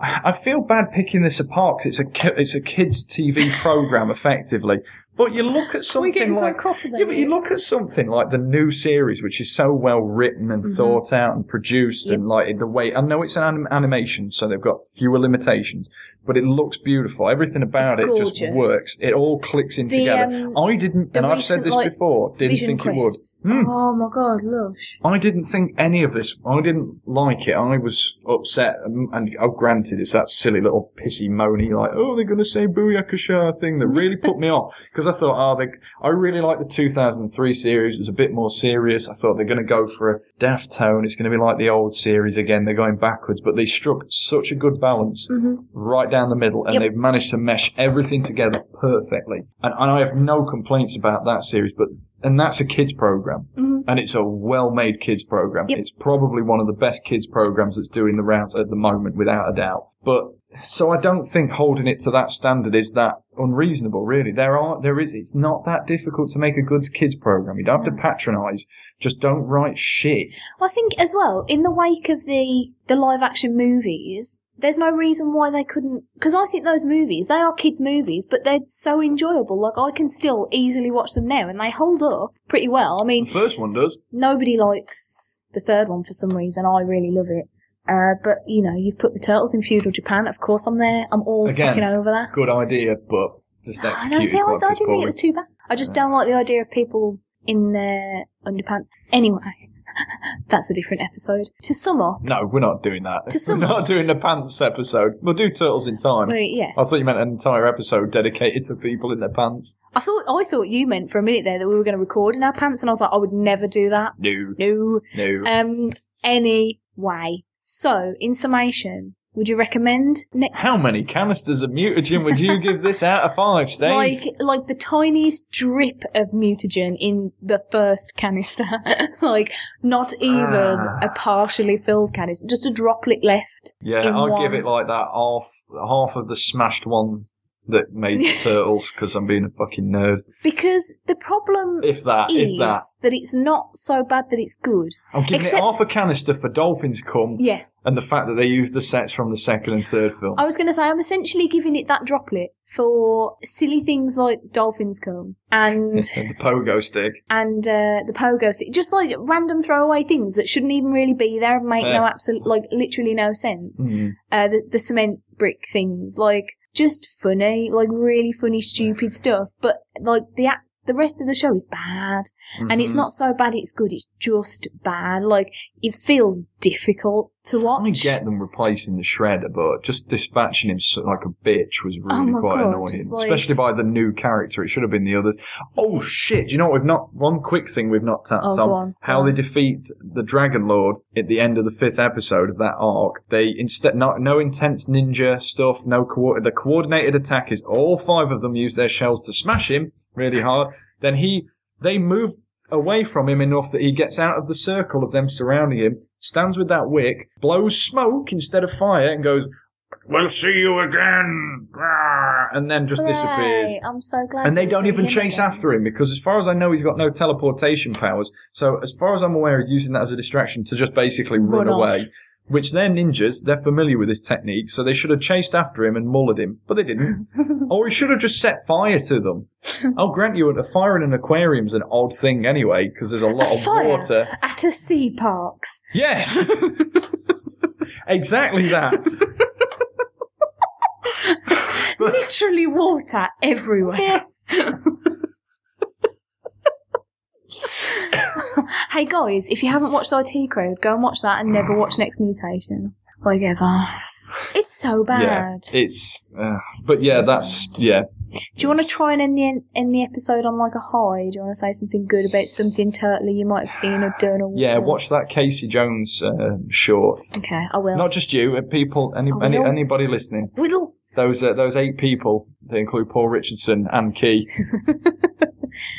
I feel bad picking this apart because it's a kids' TV program, effectively. But you look at something like the new series, which is so well written and thought out and produced, and like the way I know it's an animation, so they've got fewer limitations, but it looks beautiful. Everything about it just works. It all clicks in together. I didn't, and I've said this before, didn't think it would. Oh my god, lush! I didn't think any of this. I didn't like it. I was upset, and granted, it's that silly little pissy moany like, oh, they're going to say Booyakasha thing that really put me off because. I thought, I really like the 2003 series. It was a bit more serious. I thought they're going to go for a daft tone. It's going to be like the old series again. They're going backwards. But they struck such a good balance right down the middle, and they've managed to mesh everything together perfectly. And I have no complaints about that series, and that's a kids' program. And it's a well-made kids' program. It's probably one of the best kids' programs that's doing the rounds at the moment, without a doubt. But... So I don't think holding it to that standard is that unreasonable, really. It's not that difficult to make a good kids program. You don't have to patronise. Just don't write shit. Well, I think as well, in the wake of the live action movies, there's no reason why they couldn't, because I think those movies, they are kids movies, but they're so enjoyable. Like, I can still easily watch them now, and they hold up pretty well. I mean, the first one does. Nobody likes the third one for some reason. I really love it. But, you know, you've put the Turtles in feudal Japan. Of course I'm there. I'm all fucking over that. Good idea, but just executed. I know, see, I didn't think it was too bad. I just don't like the idea of people in their underpants. Anyway, that's a different episode. To sum up... No, we're not doing that. We're not doing the pants episode. We'll do Turtles in Time. Well, yeah. I thought you meant an entire episode dedicated to people in their pants. I thought you meant for a minute there that we were going to record in our pants, and I was like, I would never do that. No. Anyway... So, in summation, would you recommend next... How many canisters of mutagen would you give this out of 5, Stace? Like the tiniest drip of mutagen in the first canister. Like, not even a partially filled canister. Just a droplet left. Yeah, I'd give it like that half of the smashed one. that made the Turtles, because I'm being a fucking nerd. Because the problem is that it's not so bad that it's good. I'm giving it half a canister for Dolphins Come, yeah, and the fact that they used the sets from the second and third film. I was going to say, I'm essentially giving it that droplet for silly things like Dolphins Come and... the pogo stick. And the pogo stick. Just like random throwaway things that shouldn't even really be there and make no absolute, like, literally no sense. Mm. The cement brick things, like... just funny, like really funny, stupid stuff. But like the rest of the show is bad, and it's not so bad it's good. It's just bad. Like it feels difficult to watch. I get them replacing the Shredder, but just dispatching him like a bitch was really annoying, like... especially by the new character. It should have been the others. Oh shit! Do you know what? We've not one quick thing we've not tapped on how they defeat the Dragon Lord at the end of the 5th episode of that arc. They instead no intense ninja stuff. The coordinated attack is all 5 of them use their shells to smash him really hard. Then they move away from him enough that he gets out of the circle of them surrounding him, stands with that wick, blows smoke instead of fire, and goes, "We'll see you again," and then just disappears. I'm so glad. And they don't even chase after him, because as far as I know, he's got no teleportation powers. So as far as I'm aware, he's using that as a distraction to just basically run away. Which they're ninjas, they're familiar with this technique, so they should have chased after him and mullered him, but they didn't. Or he should have just set fire to them. I'll grant you, a fire in an aquarium's an odd thing anyway, because there's a lot of water. At a sea parks. Yes! Exactly that. Literally water everywhere. Hey guys, if you haven't watched The IT Crowd, go and watch that and never watch Next Mutation. Like ever. It's so bad. Yeah, it's so bad. Do you want to try and end the episode on like a high? Do you want to say something good about something turtly you might have seen or done? Or watch that Casey Jones short. Okay, I will. Not just you, people, anybody listening. Whittle. Those 8 people that include Paul Richardson and Key.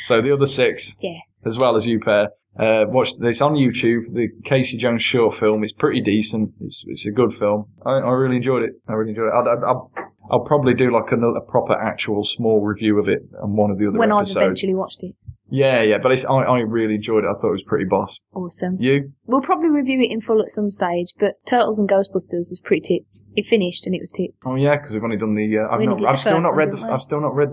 So the other 6. Yeah. As well as you pair. Watch this on YouTube, the Casey Jones short film. It's pretty decent. It's a good film. I really enjoyed it. I'll probably do like a proper actual small review of it on one of the other episodes. When I've eventually watched it. Yeah, but I really enjoyed it. I thought it was pretty boss. Awesome. You? We'll probably review it in full at some stage, but Turtles and Ghostbusters was pretty tits. It finished and it was tits. Oh yeah, because we've only done the. I've still not read the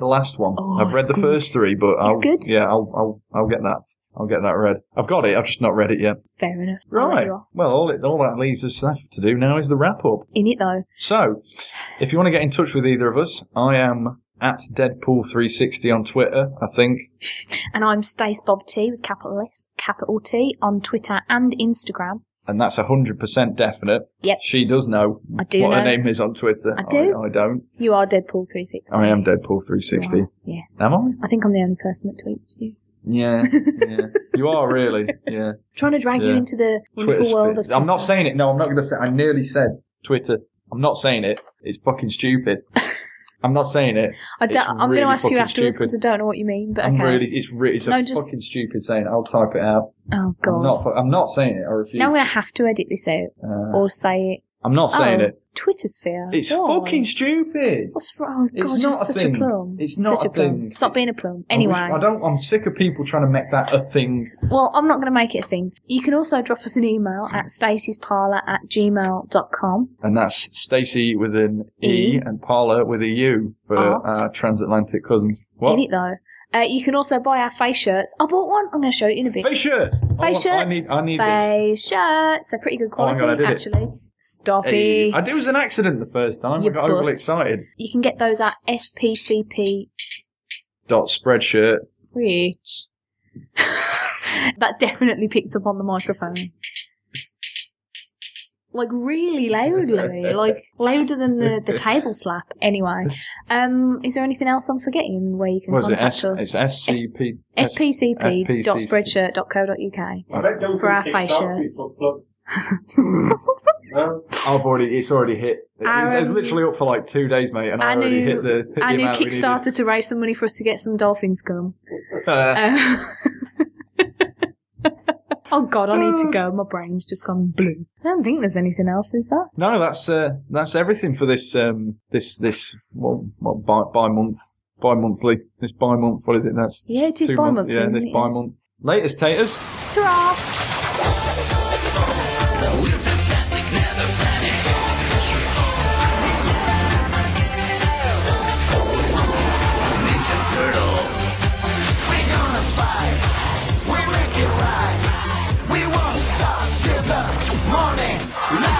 last one. Oh, I've read the first 3, but it's good. Yeah, I'll get that. I'll get that read. I've got it. I've just not read it yet. Fair enough. Right. Well, all that leaves us to do now is the wrap up. In it though. So, if you want to get in touch with either of us, I am. At Deadpool360 on Twitter, I think. And I'm Stace Bob T with capital T on Twitter and Instagram. And that's 100% definite. Yep. She does know her name is on Twitter. I do. I don't. You are Deadpool360. I am Deadpool360. Yeah. Am I? I think I'm the only person that tweets you. Yeah, yeah. You are really, yeah. I'm trying to drag you into the wonderful world of Twitter. I'm not saying it. No, I'm not going to say it. I nearly said Twitter. I'm not saying it. It's fucking stupid. I'm not saying it. I'm really going to ask you afterwards because I don't know what you mean. But okay. It's fucking stupid saying. I'll type it out. Oh god. I'm not saying it. I refuse. Now I'm going to have to edit this out or say it. I'm not saying it. Twitter sphere. It's fucking stupid. What's wrong? Oh, god, it's not a thing. A plum. It's not a thing. Stop being a plum. Anyway, I'm sick of people trying to make that a thing. Well, I'm not going to make it a thing. You can also drop us an email at stacysparlour@gmail.com. And that's Stacey with an E and Parlour with a U for our transatlantic cousins. What? In it though. You can also buy our face shirts. I bought one. I'm going to show you in a bit. Face shirts. Face shirts. I need face shirts. They're pretty good quality, actually. Stop it. It was an accident the first time. I got overly excited. You can get those at spcp.spreadshirt. Rich. That definitely picked up on the microphone. Like, really loudly. Like, louder than the table slap. Anyway. Is there anything else I'm forgetting where you can contact us? It's SCP. spcp.spreadshirt.co.uk for our face shirts. It's already hit. It was literally up for like 2 days, mate, and I already hit the amount Kickstarter to raise some money for us to get some Dolphins Gum. Oh God, I need to go. My brain's just gone blue. I don't think there's anything else, is there? No, that's everything for this this bi-monthly. What is it? That's yeah, it is bi-monthly. Yeah, this bi-month. Latest taters. Ta-ra! Morning!